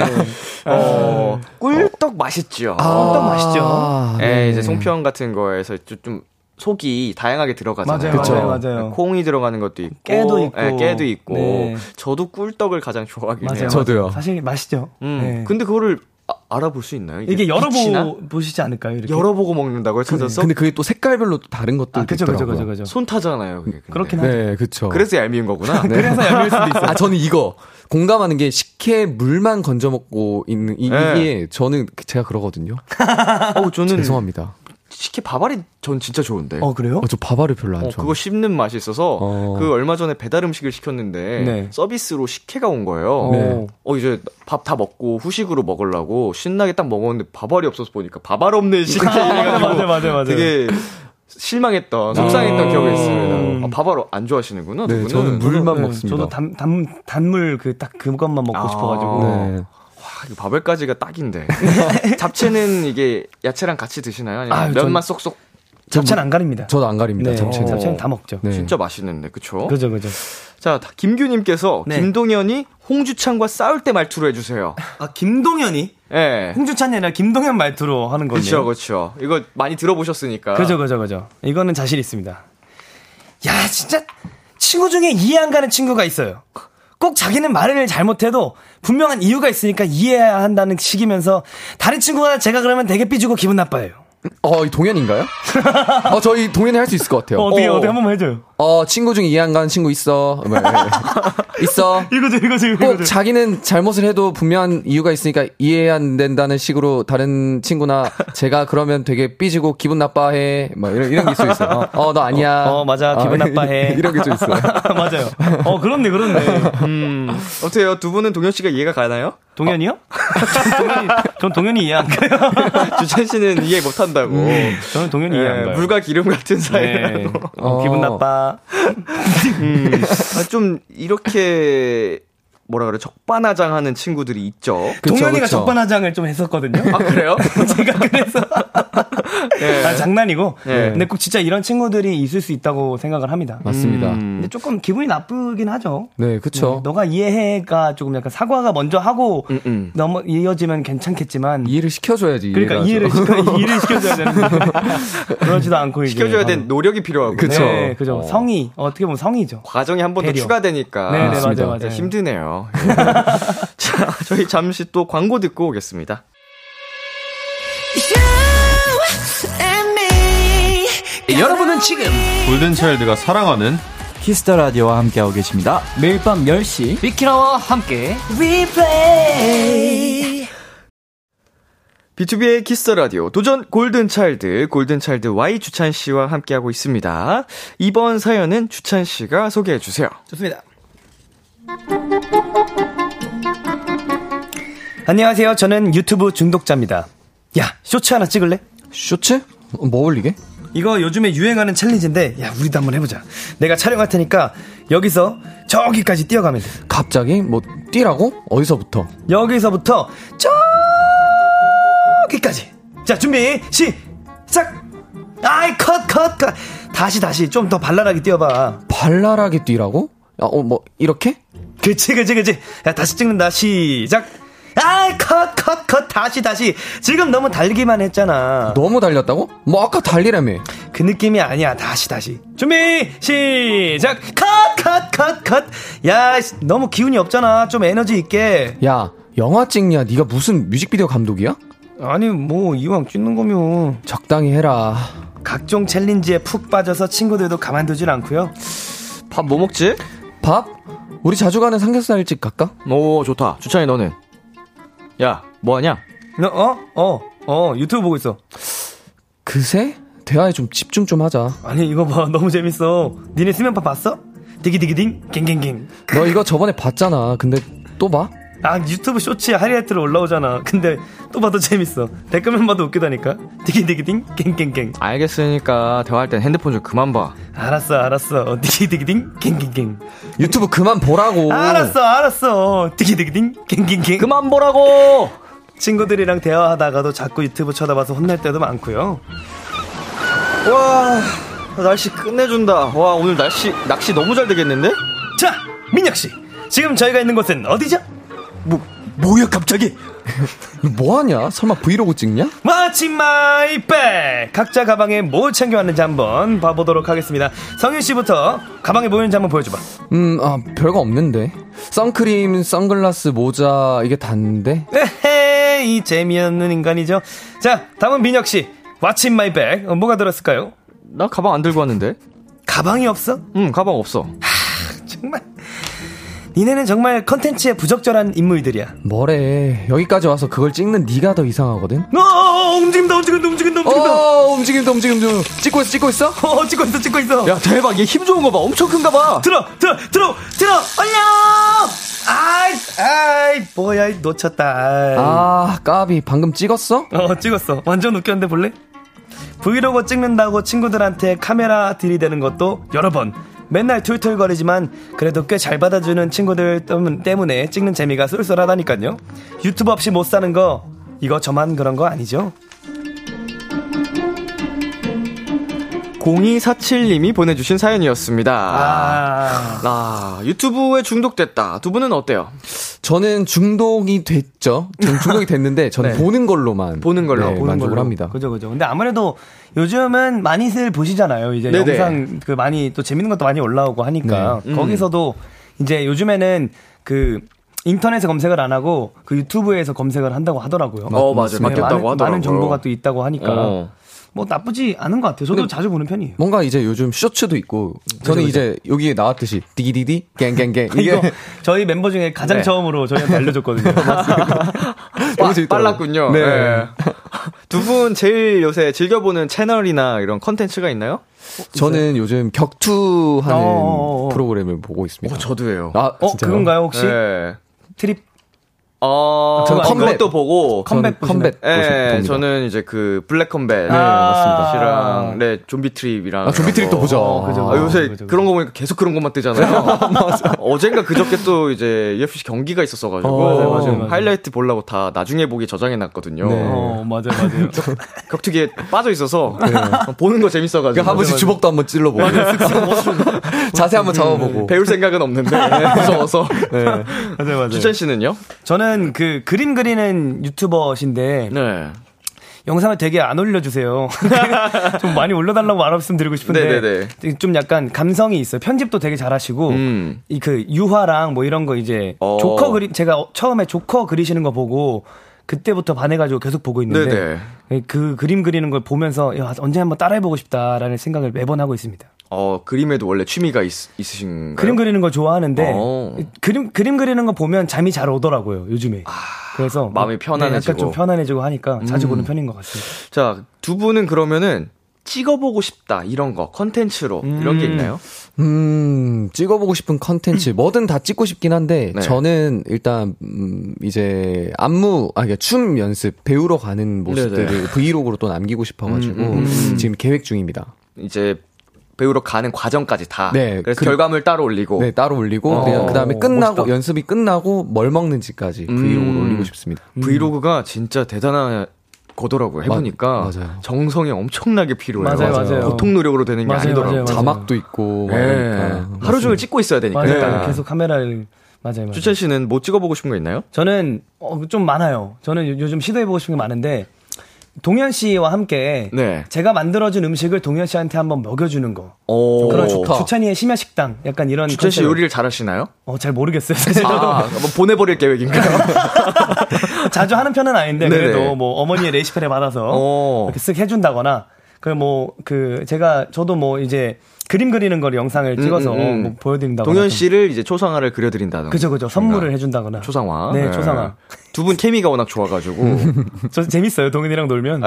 어, 꿀떡 맛있죠. 아, 꿀떡 맛있죠. 아, 네. 네, 이제 송편 같은 거에서 좀 속이 다양하게 들어가잖아요. 맞아요, 맞아요, 맞아요. 콩이 들어가는 것도 있고, 깨도 있고, 네, 깨도 있고. 네. 저도 꿀떡을 가장 좋아하긴 해요. 저도요. 사실 맛있죠. 음, 네. 근데 그거를 아, 알아볼 수 있나요? 이게, 이게 열어보고 보시지 않을까요? 이렇게? 열어보고 먹는다고요? 찾아서? 근데 그게 또 색깔별로 또 다른 것도 아, 그쵸, 있더라고요. 그쵸, 그쵸, 그쵸. 손 타잖아요. 그게 그렇긴 하죠. 네, 그렇죠. 그래서 얄미운 거구나. 네. 그래서 얄미울 수도 있어요. 아, 저는 이거 공감하는 게 식혜 물만 건져 먹고 있는 이, 네. 이게 저는 제가 그러거든요. 어, 저는 죄송합니다. 식혜 밥알이 전 진짜 좋은데. 어, 그래요? 어, 저 밥알이 별로 안 좋아요. 어, 그거 씹는 맛이 있어서 어. 그 얼마 전에 배달 음식을 시켰는데 네. 서비스로 식혜가 온 거예요. 네. 어, 이제 밥 다 먹고 후식으로 먹으려고 신나게 딱 먹었는데 밥알이 없어서 보니까 밥알 없는 식혜. 맞아, 맞아, 맞아, 맞아. 되게 실망했던, 속상했던 아~ 기억이 있습니다. 아, 밥알 안 좋아하시는구나. 네, 저는 물만 네, 먹습니다. 저도 단, 단, 단물 그 딱 그것만 먹고 아~ 싶어가지고. 네. 밥알까지가 딱인데. 잡채는 이게 야채랑 같이 드시나요? 아니면 아유, 면만 전, 쏙쏙? 잡채는 안 가립니다. 저도 안 가립니다. 네, 잡채는. 잡채는 다 먹죠. 네. 진짜 맛있는데, 그쵸? 그죠, 그죠. 자, 김규님께서 네. 김동현이 홍주찬과 싸울 때 말투로 해주세요. 아, 김동현이? 예. 네. 홍주찬이 아니라 김동현 말투로 하는 거죠. 그쵸, 그쵸. 이거 많이 들어보셨으니까. 그죠, 그죠, 그죠. 이거는 자신 있습니다. 야, 진짜 친구 중에 이해 안 가는 친구가 있어요. 꼭 자기는 말을 잘못해도 분명한 이유가 있으니까 이해해야 한다는 식이면서 다른 친구가 제가 그러면 되게 삐지고 기분 나빠요. 어, 이 동현인가요? 어, 저희 동현이 할 수 있을 것 같아요. 어, 어떻게, 어, 어떻게 한 번만 해줘요. 어, 친구 중에 이해 안 가는 친구 있어. 있어. 읽어줘, 읽어줘, 읽어줘. 꼭 자기는 잘못을 해도 분명한 이유가 있으니까 이해 안 된다는 식으로 다른 친구나 제가 그러면 되게 삐지고 기분 나빠해. 막 이런, 이런 게 있어, 있어. 어, 너 아니야. 어, 어 맞아. 기분 어, 나빠해. 이런 게 좀 있어. 맞아요. 어, 그렇네, 그렇네. 음. 어때요? 두 분은 동현 씨가 이해가 가나요? 동현이요? 전, 동현이, 전 동현이 이해 안 가요. 주찬 씨는 이해 못 한다고. 음, 저는 동현이 네, 이해 안 가요. 물과 기름 같은 사이라고. 네. 어, 기분 나빠. 음, 아, 좀 이렇게 뭐라 그래, 적반하장하는 친구들이 있죠. 그쵸, 동현이가 그쵸. 적반하장을 좀 했었거든요. 아 그래요? 제가 그래서. 예. 아, 장난이고. 예. 근데 꼭 진짜 이런 친구들이 있을 수 있다고 생각을 합니다. 맞습니다. 음. 근데 조금 기분이 나쁘긴 하죠. 네, 그렇죠. 네, 너가 이해해가 조금 약간 사과가 먼저 하고 음, 음. 넘어 이어지면 괜찮겠지만 이해를 시켜줘야지. 그러니까 이해를 시켜, 이해를 시켜줘야 되는데 그러지도 않고 이제 시켜줘야 된 아. 노력이 필요하고. 그렇죠. 네, 그죠. 어. 성의 어떻게 보면 성의죠. 과정이 한 번 더 추가되니까. 네, 네, 맞아요, 맞아요. 힘드네요. 자, 저희 잠시 또 광고 듣고 오겠습니다. 여러분은 지금 골든차일드가 사랑하는 키스 더 라디오와 함께하고 계십니다. 매일 밤 열 시 비키라와 함께 Replay. 비투비의 키스 더 라디오 도전 골든차일드, 골든차일드 Y 주찬 씨와 함께하고 있습니다. 이번 사연은 주찬 씨가 소개해 주세요. 좋습니다. 안녕하세요. 저는 유튜브 중독자입니다. 야, 쇼츠 하나 찍을래? 쇼츠? 뭐 올리게? 이거 요즘에 유행하는 챌린지인데 야 우리도 한번 해보자. 내가 촬영할 테니까 여기서 저기까지 뛰어가면 돼. 갑자기? 뭐 뛰라고? 어디서부터? 여기서부터 저기까지. 자 준비 시작. 아이 컷 컷 컷. 다시 다시 좀 더 발랄하게 뛰어봐. 발랄하게 뛰라고? 아, 어, 뭐 이렇게? 그치 그치 그치. 야 다시 찍는다 시작. 아이 컷 컷 컷 다시 다시. 지금 너무 달리기만 했잖아. 너무 달렸다고? 뭐 아까 달리라며. 그 느낌이 아니야. 다시 다시 준비 시작. 컷 컷 컷 컷. 야 너무 기운이 없잖아. 좀 에너지 있게. 야 영화 찍냐? 네가 무슨 뮤직비디오 감독이야? 아니 뭐 이왕 찍는 거면 적당히 해라. 각종 챌린지에 푹 빠져서 친구들도 가만두질 않고요. 밥 뭐 먹지? 밥? 우리 자주 가는 삼겹살집 갈까? 오 좋다. 주찬이 너는? 야, 뭐 하냐? 너, 어? 어, 어, 유튜브 보고 있어. 그새? 대화에 좀 집중 좀 하자. 아니, 이거 봐. 너무 재밌어. 니네 수면파 봤어? 디기디기딩, 갱갱갱. 너 이거 저번에 봤잖아. 근데 또 봐? 아, 유튜브 쇼츠에 하이라이트로 올라오잖아. 근데 또 봐도 재밌어. 댓글만 봐도 웃기다니까. 디기디기딩, 갱갱갱. 알겠으니까 대화할 땐 핸드폰 좀 그만 봐. 알았어, 알았어. 디기디기딩, 갱갱갱. 유튜브 그만 보라고. 알았어, 알았어. 디기디기딩, 갱갱갱. 그만 보라고. 친구들이랑 대화하다가도 자꾸 유튜브 쳐다봐서 혼날 때도 많고요. 와, 날씨 끝내준다. 와, 오늘 날씨 낚시 너무 잘 되겠는데? 자, 민혁 씨. 지금 저희가 있는 곳은 어디죠? 뭐, 뭐야 갑자기? 뭐하냐? 설마 브이로그 찍냐? What's in my bag? 각자 가방에 뭘 챙겨왔는지 한번 봐보도록 하겠습니다. 성윤씨부터 가방에 뭐 있는지 한번 보여줘봐. 음, 아, 별거 없는데. 선크림, 선글라스, 모자 이게 다인데? 에헤이, 재미없는 인간이죠. 자, 다음은 민혁씨. What's in my bag? 어, 뭐가 들었을까요? 나 가방 안 들고 왔는데. 가방이 없어? 응, 가방 없어. 하, 정말... 니네는 정말 컨텐츠에 부적절한 인물들이야. 뭐래. 여기까지 와서 그걸 찍는 네가 더 이상하거든. 어, 움직인다 움직인다 움직인다 움직인다. 어, 움직인다 움직인다. 찍고 있어 찍고 있어? 어, 찍고 있어 찍고 있어. 야 대박. 얘 힘 좋은 거 봐. 엄청 큰가 봐. 들어 들어 들어 들어 올려. 아이 아이 뭐야 놓쳤다. 아이. 아 까비. 방금 찍었어? 어 찍었어. 완전 웃겼는데 볼래? 브이로그 찍는다고 친구들한테 카메라 들이대는 것도 여러 번. 맨날 툴툴거리지만 그래도 꽤 잘 받아주는 친구들 때문에 찍는 재미가 쏠쏠하다니까요. 유튜브 없이 못 사는 거 이거 저만 그런 거 아니죠? 공이사칠님이 보내주신 사연이었습니다. 아, 아 유튜브에 중독됐다. 두 분은 어때요? 저는 중독이 됐죠. 중독이 됐는데 저는 네. 보는 걸로만 보는 걸로 네, 보는 만족을 걸로. 합니다. 그죠, 그죠. 근데 아무래도 요즘은 많이들 보시잖아요. 이제 네네. 영상 그 많이 또 재밌는 것도 많이 올라오고 하니까 네. 거기서도 음. 이제 요즘에는 그 인터넷에 검색을 안 하고 그 유튜브에서 검색을 한다고 하더라고요. 어, 맞아요. 맞겠다고 많은, 하더라고요. 많은 정보가 또 있다고 하니까. 어. 뭐 나쁘지 않은 것 같아요. 저도 자주 보는 편이에요. 뭔가 이제 요즘 쇼츠도 있고 저는 그쵸, 이제 그쵸. 여기에 나왔듯이 디디디 갱갱갱 이게 저희 멤버 중에 가장 네. 처음으로 저희한테 알려줬거든요. 빠, 빨랐군요. 네. 네. 두 분 제일 요새 즐겨보는 채널이나 이런 컨텐츠가 있나요? 저는 요즘 격투하는 어어어. 프로그램을 보고 있습니다. 어, 저도예요. 아, 어, 그건가요 혹시? 네. 트립 어, 저는 컴뱃도 보고 컴뱃 컴뱃. 예, 저는 이제 그 블랙 컴뱃. 네, 맞습니다. 씨랑 네, 좀비 트립이랑. 아, 좀비 트립도 보죠. 어, 아, 그죠. 아, 요새 그죠, 그죠. 그런 거 보니까 계속 그런 것만 뜨잖아요. 맞아. 어젠가 그저께 또 이제 유에프씨 경기가 있었어 가지고 어, 맞아요, 맞아요. 하이라이트 보려고 다 나중에 보기 저장해 놨거든요. 네. 어, 맞아요, 맞아요. 격투기에 빠져 있어서 네. 보는 거 재밌어 가지고 한 번씩 주먹도 한번 찔러 보고. 자세 한번 잡아 보고. 배울 생각은 없는데 무서워서. 네. 맞아요, 맞아요. 추천 씨는요? 저는 그 그림 그리는 유튜버신데 네. 영상을 되게 안 올려주세요. 좀 많이 올려달라고 말씀드리고 싶은데 네네네. 좀 약간 감성이 있어요. 편집도 되게 잘하시고 음. 이 그 유화랑 뭐 이런 거 이제 어. 조커 그림 제가 처음에 조커 그리시는 거 보고 그때부터 반해가지고 계속 보고 있는데 네네. 그 그림 그리는 걸 보면서 야, 언제 한번 따라해보고 싶다라는 생각을 매번 하고 있습니다. 어, 그림에도 원래 취미가 있, 있으신가요? 그림 그리는 거 좋아하는데 어. 그림 그림 그리는 거 보면 잠이 잘 오더라고요 요즘에. 아, 그래서 마음이 편안해지고 네, 약간 좀 편안해지고 하니까 자주 음. 보는 편인 것 같습니다. 자, 두 분은 그러면은 찍어보고 싶다 이런 거 컨텐츠로 음. 이런 게 있나요? 음, 찍어보고 싶은 컨텐츠 뭐든 다 찍고 싶긴 한데 네. 저는 일단 음, 이제 안무 아 그러니까 춤 연습 배우러 가는 모습들을 네네. 브이로그로 또 남기고 싶어가지고 음, 음, 음. 지금 계획 중입니다. 이제 배우러 가는 과정까지 다. 네, 그래서 그, 결과물 따로 올리고. 네, 따로 올리고. 어, 그 다음에 끝나고, 멋있다. 연습이 끝나고, 뭘 먹는지까지 브이로그를 음, 올리고 싶습니다. 브이로그가 진짜 대단한 거더라고요. 해보니까. 맞아요. 정성이 엄청나게 필요해요. 맞아요, 맞아요. 보통 노력으로 되는 게 맞아요, 아니더라고요. 맞아요, 맞아요. 자막도 있고. 네. 그러니까. 하루 종일 찍고 있어야 되니까. 맞아요. 그러니까. 계속 카메라를. 맞아요, 맞아요. 주찬 씨는 뭐 찍어보고 싶은 거 있나요? 저는, 어, 좀 많아요. 저는 요즘 시도해보고 싶은 게 많은데. 동현 씨와 함께 네. 제가 만들어준 음식을 동현 씨한테 한번 먹여주는 거. 오, 그런 좋다. 주찬이의 심야식당 약간 이런. 주찬 씨 컨셉. 요리를 잘하시나요? 어, 잘 모르겠어요. 사실. 아, 뭐 보내버릴 계획인가요? 자주 하는 편은 아닌데 네네. 그래도 뭐 어머니의 레시피를 받아서 오. 이렇게 쓱 해준다거나 그 뭐 그 제가 저도 뭐 이제. 그림 그리는 걸 영상을 찍어서 음, 음. 뭐 보여드린다거나 동현 씨를 이제 초상화를 그려드린다든가 그죠 그죠 선물을 해준다거나 초상화 네, 네. 초상화 두 분 케미가 워낙 좋아가지고 저 재밌어요 동현이랑 놀면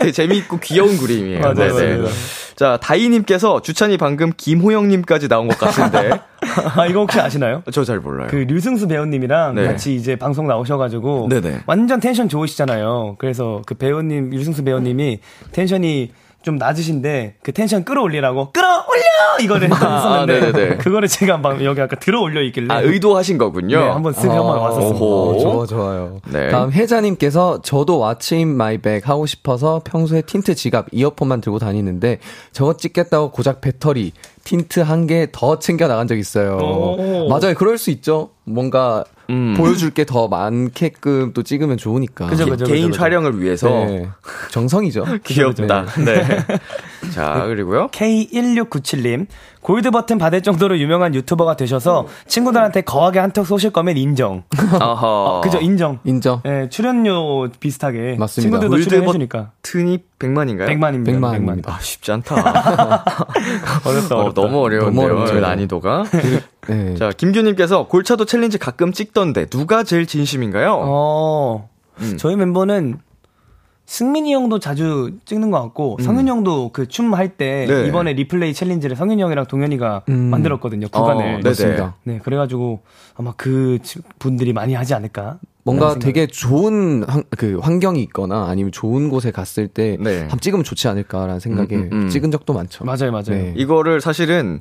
되게 재미있고 귀여운 그림이에요. 맞아요, 네, 맞아요. 네. 자, 다이님께서 주찬이 방금 김호영님까지 나온 것 같은데 아 이거 혹시 아시나요? 저 잘 몰라요. 그 류승수 배우님이랑 네. 같이 이제 방송 나오셔가지고 네네. 완전 텐션 좋으시잖아요. 그래서 그 배우님 류승수 배우님이 텐션이 좀 낮으신데 그 텐션 끌어올리라고 끌어올려 이거를 아, 했었는데 아, 그거를 제가 한번 여기 아까 들어올려 있길래 아, 의도하신 거군요. 네, 한번 쓰고 아, 한번 왔었습니다. 오, 좋아, 좋아요. 네. 다음 혜자님께서 저도 What's in my bag 하고 싶어서 평소에 틴트 지갑 이어폰만 들고 다니는데 저거 찍겠다고 고작 배터리 틴트 한 개 더 챙겨 나간 적 있어요. 오. 맞아요, 그럴 수 있죠. 뭔가 음. 보여줄 게 더 많게끔 또 찍으면 좋으니까. 그죠, 그죠, 개인 그죠, 촬영을 그죠. 위해서 네. 정성이죠. 귀엽다. 네. 자, 그리고요. 케이 일육구칠님 골드 버튼 받을 정도로 유명한 유튜버가 되셔서 친구들한테 거하게 한턱 쏘실 거면 인정. 어허. 어, 그죠, 인정. 인정. 예, 네, 출연료 비슷하게. 맞습니다. 친구들도 출연해주니까. 튼이 백만인가요? 백만입니다. 백만. 아, 쉽지 않다. 어렵다, 어렵다. 어, 너무 어려운데요, 난이도가. 네. 자, 김규님께서 골차도 챌린지 가끔 찍던데 누가 제일 진심인가요? 어, 음. 저희 멤버는 승민이 형도 자주 찍는 것 같고 음. 성윤이 형도 그 춤 할 때 네. 이번에 리플레이 챌린지를 성윤이 형이랑 동현이가 음. 만들었거든요. 구간을. 어, 맞습니다. 네, 그래가지고 아마 그 분들이 많이 하지 않을까. 뭔가 되게 좋은 환, 그 환경이 있거나 아니면 좋은 곳에 갔을 때 네. 한번 찍으면 좋지 않을까라는 생각에 음, 음, 음. 찍은 적도 많죠. 맞아요, 맞아요. 네. 이거를 사실은.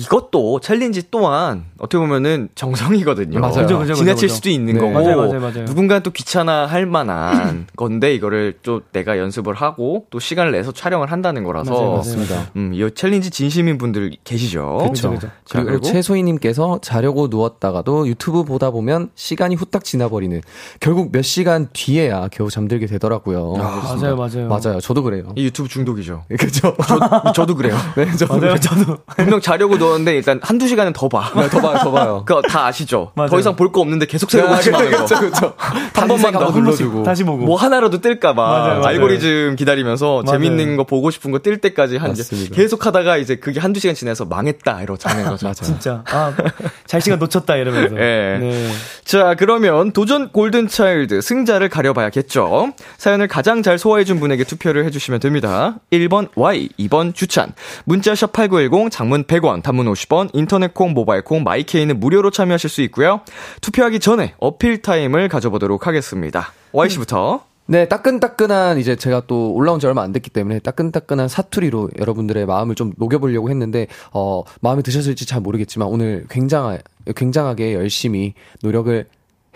이것도 챌린지 또한 어떻게 보면은 정성이거든요. 맞아요. 그죠, 그죠, 지나칠 그죠. 수도 있는 네. 거고 맞아요, 맞아요, 맞아요. 누군가는 또 귀찮아 할 만한 건데 이거를 또 내가 연습을 하고 또 시간을 내서 촬영을 한다는 거라서 맞아요, 맞습니다. 음, 이 챌린지 진심인 분들 계시죠. 그렇죠. 그리고, 그리고 최소희님께서 자려고 누웠다가도 유튜브 보다 보면 시간이 후딱 지나버리는 결국 몇 시간 뒤에야 겨우 잠들게 되더라고요. 아, 맞아요, 맞아요, 맞아요. 저도 그래요. 이 유튜브 중독이죠. 그렇죠. 저도 그래요. 네, 저도 맞아요, 그래요. 저도 분명 자려고 누 그건데 일단 한두 시간은 더 봐. 네, 더 봐요, 더 봐요. 그거 다 아시죠? 맞아요. 더 이상 볼 거 없는데 계속 새로 보지 마요. 그렇죠, 그렇죠. 한 번만 더 눌러주고. 다시 보고. 뭐 하나라도 뜰까 봐. 맞아요, 맞아요. 알고리즘 기다리면서 맞아요. 재밌는 거 보고 싶은 거 뜰 때까지 한 이제 계속 하다가 이제 그게 한두 시간 지나서 망했다 이러잖아요. 맞아요. 진짜. 아, 잘 시간 놓쳤다 이러면서. 네. 네. 자, 그러면 도전 골든차일드 승자를 가려봐야겠죠. 사연을 가장 잘 소화해준 분에게 투표를 해주시면 됩니다. 일 번 Y, 이 번 주찬. 문자샵 팔구일공, 장문 백 원, 단문 오십 원, 인터넷콩, 모바일콩, 마이케이는 무료로 참여하실 수 있고요. 투표하기 전에 어필 타임을 가져보도록 하겠습니다. Y씨부터. 네, 따끈따끈한, 이제 제가 또 올라온 지 얼마 안 됐기 때문에 따끈따끈한 사투리로 여러분들의 마음을 좀 녹여보려고 했는데, 어, 마음에 드셨을지 잘 모르겠지만, 오늘 굉장하, 굉장하게 열심히 노력을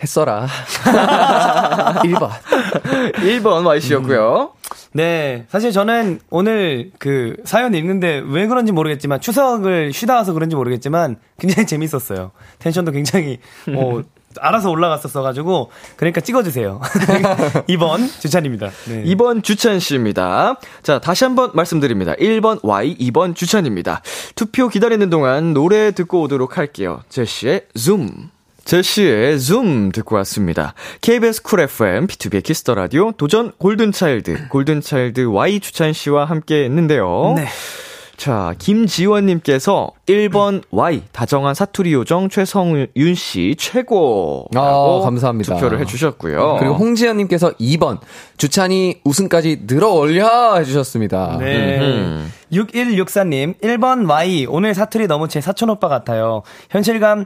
했어라. 일 번. 일 번 Y씨였고요. 음. 네, 사실 저는 오늘 그 사연 읽는데 왜 그런지 모르겠지만, 추석을 쉬다 와서 그런지 모르겠지만, 굉장히 재밌었어요. 텐션도 굉장히, 뭐, 알아서 올라갔었어가지고, 그러니까 찍어주세요. 이 번 주찬입니다. 네. 이 번 주찬씨입니다. 자, 다시 한번 말씀드립니다. 일 번 Y, 이 번 주찬입니다. 투표 기다리는 동안 노래 듣고 오도록 할게요. 제시의 Zoom. 제시의 Zoom 듣고 왔습니다. 케이비에스 쿨 에프엠, 비투비의 키스 더 라디오, 도전 골든차일드, 골든차일드 Y 주찬씨와 함께 했는데요. 네. 자, 김지원님께서 일 번 Y, 다정한 사투리 요정 최성윤씨 최고. 아, 감사합니다. 투표를 해주셨고요. 그리고 홍지연님께서 이 번 주찬이 우승까지 늘어올려 해주셨습니다. 네. 음. 육일육사님 일 번 Y, 오늘 사투리 너무 제 사촌오빠 같아요. 현실감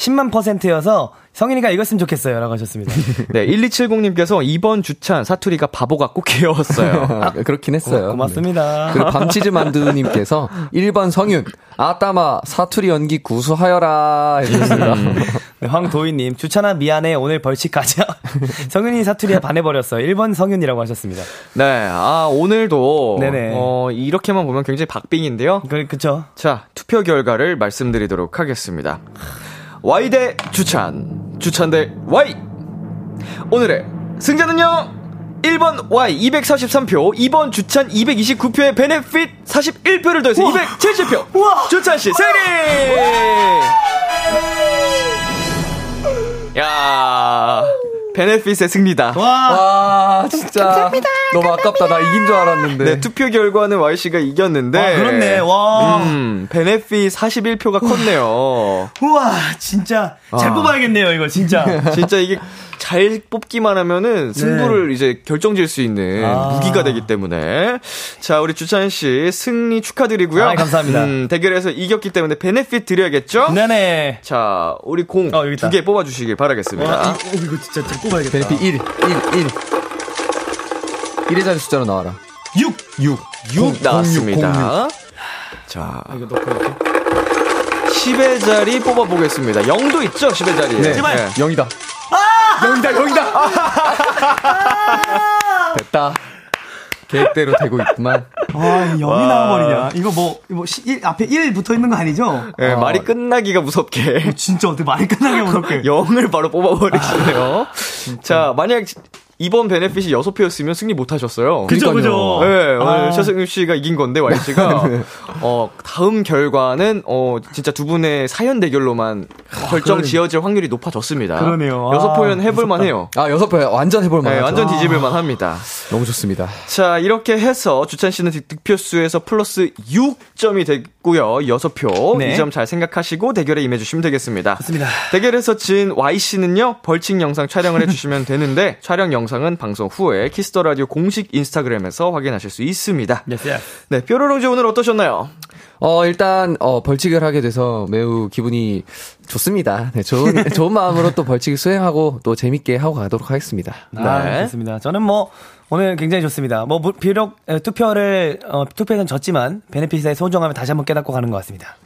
십만 퍼센트여서 성인이가 읽었으면 좋겠어요. 라고 하셨습니다. 네, 일이칠공님께서 이 번 주찬 사투리가 바보 같고 귀여웠어요. 아, 그렇긴 했어요. 고, 고맙습니다. 네. 그리고 밤치즈 만두님께서 일 번 성윤, 아따마 사투리 연기 구수하여라 해주셨습니다. 네, 황도희님, 주찬아 미안해 오늘 벌칙 가자. 성윤이 사투리에 반해버렸어. 일 번 성윤이라고 하셨습니다. 네, 아 오늘도 네네. 어, 이렇게만 보면 굉장히 박빙인데요. 그, 그쵸. 자, 투표 결과를 말씀드리도록 하겠습니다. Y 대 주찬, 주찬 대 Y. 오늘의 승자는요, 일 번 Y 이백사십삼 표, 이 번 주찬 이백이십구 표에 베네핏 사십일 표를 더해서 우와. 이백칠십 표. 우와. 주찬씨 승리. 야, 베네핏의 승리다. 와, 와 진짜 감사합니다, 너무 감사합니다. 아깝다. 나 이긴 줄 알았는데. 네, 투표 결과는 Y씨가 이겼는데. 아, 그렇네. 와. 음, 베네핏 사십일 표가 우와. 컸네요. 우와, 진짜 잘 아. 뽑아야겠네요, 이거 진짜. 진짜 이게 잘 뽑기만 하면은 승부를 네. 이제 결정질 수 있는 아. 무기가 되기 때문에. 자, 우리 주찬씨 승리 축하드리고요. 아, 감사합니다. 음, 대결에서 이겼기 때문에 베네핏 드려야겠죠? 네네. 자, 우리 공 두 개 어, 뽑아주시길 바라겠습니다. 와, 이, 이거 진짜 뽑아야겠다. 베네핏 일, 일, 일. 일의 자리 숫자로 나와라. 육! 육. 육 나왔습니다. 자, 이거 넣고 이렇게. 십의 자리 뽑아보겠습니다. 영도 있죠? 십의 자리에. 네. 네. 영이다. 아! 영이다, 영이다! 아! 됐다. 계획대로 되고 있구만. 아, 영이 나와버리냐. 이거 뭐, 뭐, 일, 앞에 일 붙어 있는 거 아니죠? 예, 네, 어. 말이 끝나기가 무섭게. 어, 진짜 어떻게 말이 끝나기가 무섭게. 영을 바로 뽑아버리시네요. 아, 자, 만약 이번 베네핏이 여섯 표였으면 승리 못 하셨어요. 그죠, 그죠. 네, 오늘 아. 최승윤 씨가 이긴 건데, Y씨가. 네. 어, 다음 결과는, 어, 진짜 두 분의 사연 대결로만 아, 결정 그러네. 지어질 확률이 높아졌습니다. 그러네요. 여섯 표는 해볼만 해요. 아, 여섯 표 완전 해볼만 해요. 네, 완전 뒤집을만 아. 합니다. 너무 좋습니다. 자, 이렇게 해서 주찬 씨는 득표수에서 플러스 육 점이 됐고요. 여섯 표. 네. 이 점 잘 생각하시고 대결에 임해주시면 되겠습니다. 좋습니다. 대결에서 진 Y씨는요, 벌칙 영상 촬영을 해주시면 되는데, 촬영 영상 영상은 방송 후에 키스더라디오 공식 인스타그램에서 확인하실 수 있습니다. Yes, yes. 네, 뾰로롱즈 오늘 어떠셨나요? 어, 일단 어, 벌칙을 하게 돼서 매우 기분이 좋습니다. 네, 좋은 좋은 마음으로 또 벌칙을 수행하고 또 재밌게 하고 가도록 하겠습니다. 네, 아, 좋습니다. 저는 뭐 오늘 굉장히 좋습니다. 뭐 비록 투표를 어, 투표에선 졌지만 베네핏의 소중함을 다시 한번 깨닫고 가는 것 같습니다.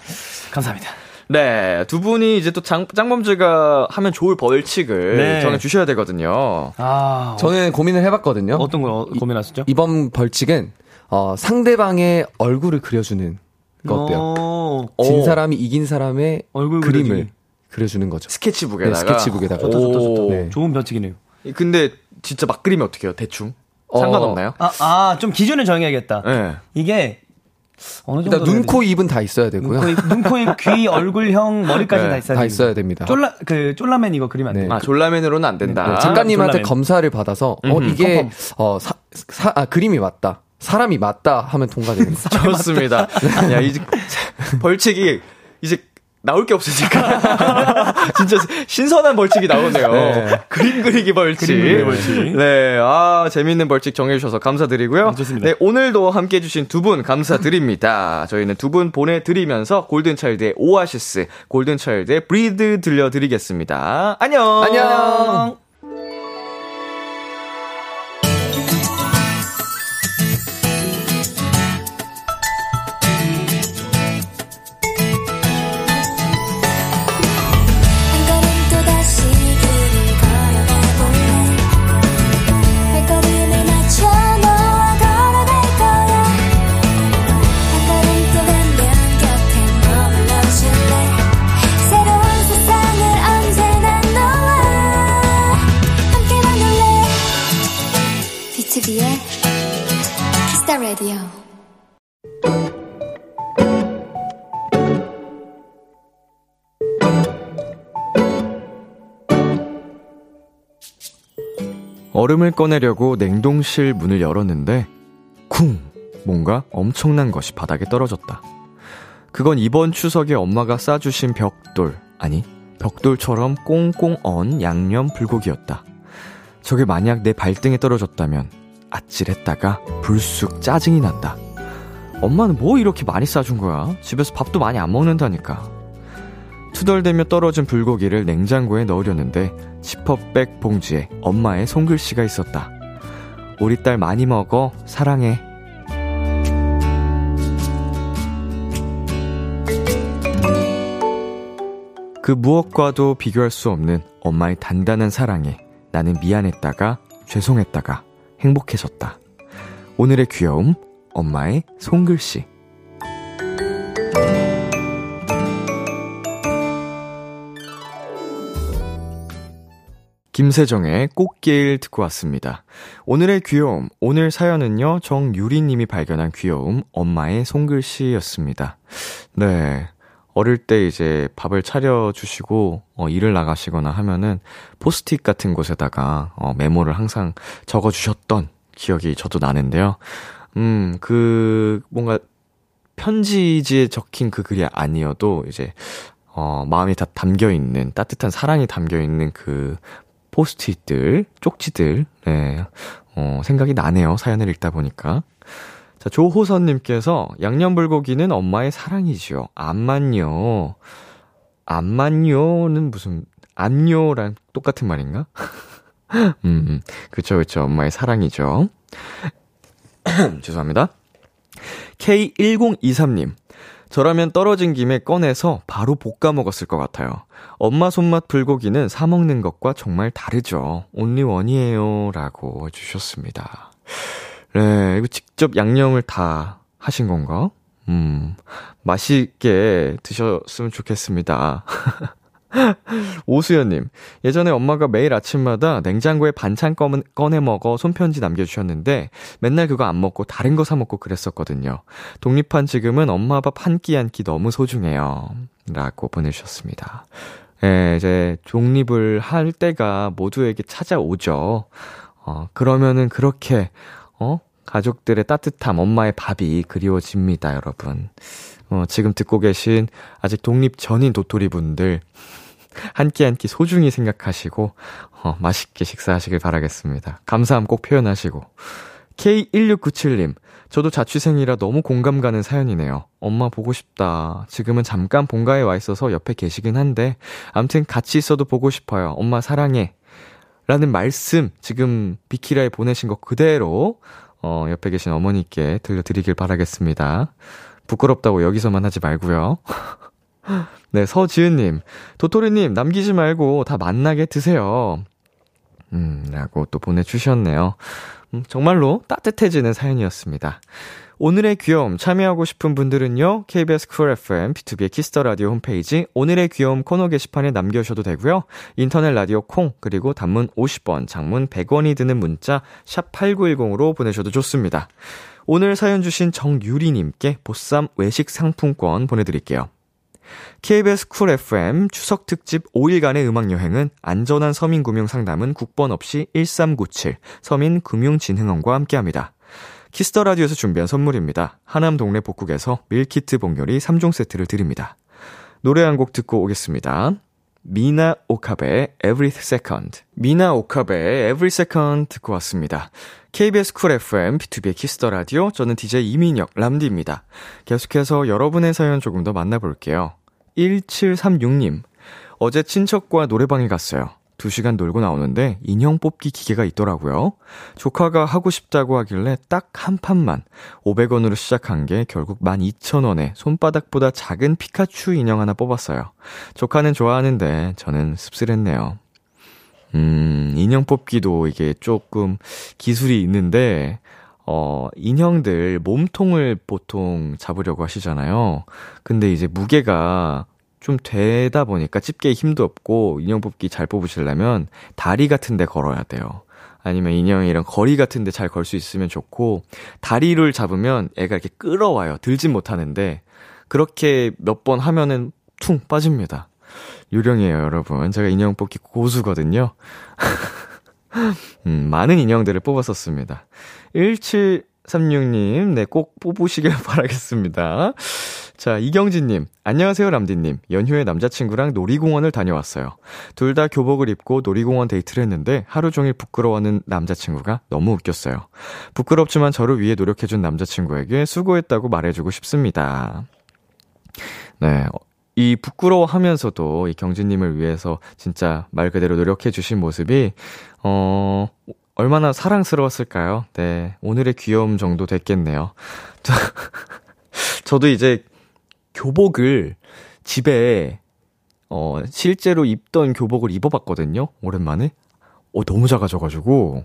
감사합니다. 네, 두 분이 이제 또 장, 짱범즈가 하면 좋을 벌칙을 네. 정해주셔야 되거든요. 아, 저는 고민을 해봤거든요. 어떤 걸 고민하셨죠? 이번 벌칙은 어, 상대방의 얼굴을 그려주는 거 어때요? 진 사람이 이긴 사람의 얼굴 그림을 그려주기. 그려주는 거죠. 스케치북에다가? 네, 스케치북에다가. 좋다, 좋다, 좋다. 네. 좋은 벌칙이네요. 근데 진짜 막 그리면 어떡해요? 대충? 상관없나요? 어, 아, 아, 좀 기준을 정해야겠다. 네. 이게 어느 정도 눈, 코, 입은 다 있어야 되고요. 눈, 코, 입, 눈, 코, 입, 귀, 얼굴형, 머리까지 네, 다 있어야 다 있어야 됩니다. 쫄라 그 쫄라맨 이거 그리면 안 돼요. 네. 아, 쫄라맨으로는 안 된다. 네. 작가님한테 쫄라맨. 검사를 받아서 어 음흠. 이게 어 사, 사, 아, 그림이 맞다. 사람이 맞다 하면 통과됩니다. 좋습니다. 야, 이제 벌칙이 이제 나올 게 없으니까 진짜 신선한 벌칙이 나오네요. 네. 그림 그리기 벌칙. 그림 그리기 벌칙. 네, 아 재밌는 벌칙 정해주셔서 감사드리고요. 아, 좋습니다. 네, 오늘도 함께해주신 두 분 감사드립니다. 저희는 두 분 보내드리면서 골든차일드의 오아시스, 골든차일드의 브리드 들려드리겠습니다. 안녕. 안녕. Kiss the Radio. 얼음을 꺼내려고 냉동실 문을 열었는데 쿵! 뭔가 엄청난 것이 바닥에 떨어졌다. 그건 이번 추석에 엄마가 싸주신 벽돌, 아니 벽돌처럼 꽁꽁 언 양념 불고기였다. 저게 만약 내 발등에 떨어졌다면 아찔했다가 불쑥 짜증이 난다. 엄마는 뭐 이렇게 많이 싸준 거야? 집에서 밥도 많이 안 먹는다니까. 투덜대며 떨어진 불고기를 냉장고에 넣으려는데 지퍼백 봉지에 엄마의 손글씨가 있었다. 우리 딸 많이 먹어. 사랑해. 그 무엇과도 비교할 수 없는 엄마의 단단한 사랑에 나는 미안했다가 죄송했다가 행복해졌다. 오늘의 귀여움, 엄마의 손글씨. 김세정의 꽃길 듣고 왔습니다. 오늘의 귀여움, 오늘 사연은요, 정유리님이 발견한 귀여움, 엄마의 손글씨였습니다. 네. 어릴 때 이제 밥을 차려주시고 어, 일을 나가시거나 하면은 포스트잇 같은 곳에다가 어, 메모를 항상 적어주셨던 기억이 저도 나는데요. 음, 그 뭔가 편지지에 적힌 그 글이 아니어도 이제 어, 마음이 다 담겨있는 따뜻한 사랑이 담겨있는 그 포스트잇들, 쪽지들 네, 어, 생각이 나네요. 사연을 읽다 보니까. 자, 조호선님께서 양념불고기는 엄마의 사랑이지요. 암만요. 암만요는 무슨 암요랑 똑같은 말인가? 음, 그쵸 그쵸. 엄마의 사랑이죠. 죄송합니다. 케이 일공이삼님 저라면 떨어진 김에 꺼내서 바로 볶아 먹었을 것 같아요. 엄마 손맛 불고기는 사 먹는 것과 정말 다르죠. 온리원이에요. 라고 해주셨습니다. 네, 이거 직접 양념을 다 하신 건가? 음, 맛있게 드셨으면 좋겠습니다. 오수연님, 예전에 엄마가 매일 아침마다 냉장고에 반찬 꺼내 먹어 손편지 남겨주셨는데 맨날 그거 안 먹고 다른 거 사 먹고 그랬었거든요. 독립한 지금은 엄마 밥 한 끼 한 끼 너무 소중해요. 라고 보내주셨습니다. 네, 이제 독립을 할 때가 모두에게 찾아오죠. 어, 그러면은 그렇게 어? 가족들의 따뜻함, 엄마의 밥이 그리워집니다, 여러분. 어, 지금 듣고 계신 아직 독립 전인 도토리분들 한 끼 한 끼 소중히 생각하시고 어, 맛있게 식사하시길 바라겠습니다. 감사함 꼭 표현하시고. 케이 일육구칠님 저도 자취생이라 너무 공감 가는 사연이네요. 엄마 보고 싶다. 지금은 잠깐 본가에 와 있어서 옆에 계시긴 한데 암튼 같이 있어도 보고 싶어요. 엄마 사랑해. 라는 말씀 지금 비키라에 보내신 거 그대로 어, 옆에 계신 어머니께 들려드리길 바라겠습니다. 부끄럽다고 여기서만 하지 말고요. 네, 서지은님 도토리님 남기지 말고 다 만나게 드세요. 음, 라고 또 보내주셨네요. 음, 정말로 따뜻해지는 사연이었습니다. 오늘의 귀여움 참여하고 싶은 분들은요. 케이비에스 쿨 에프엠, 비투비의 키스 더 라디오 홈페이지 오늘의 귀여움 코너 게시판에 남겨주셔도 되고요. 인터넷 라디오 콩, 그리고 단문 오십 원, 장문 백 원이 드는 문자 샵 팔구일공으로 보내셔도 좋습니다. 오늘 사연 주신 정유리님께 보쌈 외식 상품권 보내드릴게요. 케이비에스 쿨 에프엠 추석 특집 오 일간의 음악여행은 안전한 서민금융상담은 국번 없이 일삼구칠 서민금융진흥원과 함께합니다. 키스더라디오에서 준비한 선물입니다. 하남 동네 복국에서 밀키트 봉요리 삼 종 세트를 드립니다. 노래 한 곡 듣고 오겠습니다. 미나 오카베의 Every Second. 미나 오카베의 Every Second 듣고 왔습니다. 케이비에스 쿨 에프엠, 비투비의 키스더라디오, 저는 디제이 이민혁, 람디입니다. 계속해서 여러분의 사연 조금 더 만나볼게요. 일칠삼육 님, 어제 친척과 노래방에 갔어요. 두 시간 놀고 나오는데 인형 뽑기 기계가 있더라고요. 조카가 하고 싶다고 하길래 딱 한 판만 오백 원으로 시작한 게 결국 만 이천 원에 손바닥보다 작은 피카츄 인형 하나 뽑았어요. 조카는 좋아하는데 저는 씁쓸했네요. 음, 인형 뽑기도 이게 조금 기술이 있는데 어, 인형들 몸통을 보통 잡으려고 하시잖아요. 근데 이제 무게가 좀 되다 보니까 집게에 힘도 없고 인형 뽑기 잘 뽑으시려면 다리 같은 데 걸어야 돼요. 아니면 인형이랑 거리 같은 데 잘 걸 수 있으면 좋고 다리를 잡으면 애가 이렇게 끌어와요. 들진 못하는데 그렇게 몇 번 하면은 퉁 빠집니다. 요령이에요, 여러분. 제가 인형 뽑기 고수거든요. 음, 많은 인형들을 뽑았었습니다. 일칠삼육 님, 네, 꼭 뽑으시길 바라겠습니다. 자, 이경진님, 안녕하세요 람디님. 연휴에 남자친구랑 놀이공원을 다녀왔어요. 둘 다 교복을 입고 놀이공원 데이트를 했는데 하루 종일 부끄러워하는 남자친구가 너무 웃겼어요. 부끄럽지만 저를 위해 노력해준 남자친구에게 수고했다고 말해주고 싶습니다. 네, 이 부끄러워하면서도 이 경진님을 위해서 진짜 말 그대로 노력해주신 모습이 어... 얼마나 사랑스러웠을까요? 네, 오늘의 귀여움 정도 됐겠네요. 저도 이제 교복을 집에 어, 실제로 입던 교복을 입어봤거든요. 오랜만에. 어, 너무 작아져가지고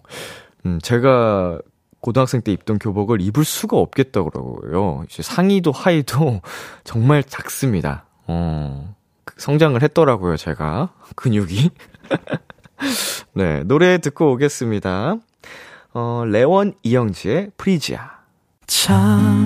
음, 제가 고등학생 때 입던 교복을 입을 수가 없겠더라고요. 이제 상의도 하의도 정말 작습니다. 어, 성장을 했더라고요, 제가. 근육이. 네, 노래 듣고 오겠습니다. 어, 레원 이영지의 Freesia. 참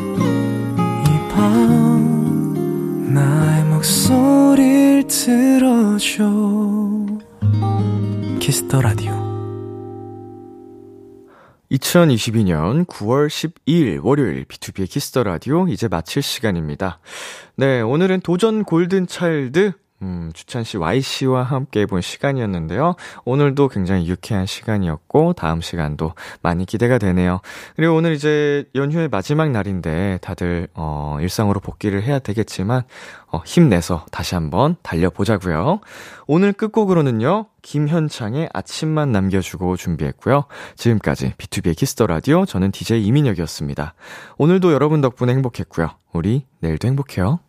이 밤 나의 목소리를 들어줘. 키스 더 라디오. 이천이십이 년 구월 십이일 월요일 비투비의 키스 더 라디오 이제 마칠 시간입니다. 네, 오늘은 도전 골든 차일드 음, 주찬씨, 와이씨와 함께 해본 시간이었는데요. 오늘도 굉장히 유쾌한 시간이었고 다음 시간도 많이 기대가 되네요. 그리고 오늘 이제 연휴의 마지막 날인데 다들 어, 일상으로 복귀를 해야 되겠지만 어, 힘내서 다시 한번 달려보자고요. 오늘 끝곡으로는요. 김현창의 아침만 남겨주고 준비했고요. 지금까지 비투비의 키스 더 라디오, 저는 디제이 이민혁이었습니다. 오늘도 여러분 덕분에 행복했고요. 우리 내일도 행복해요.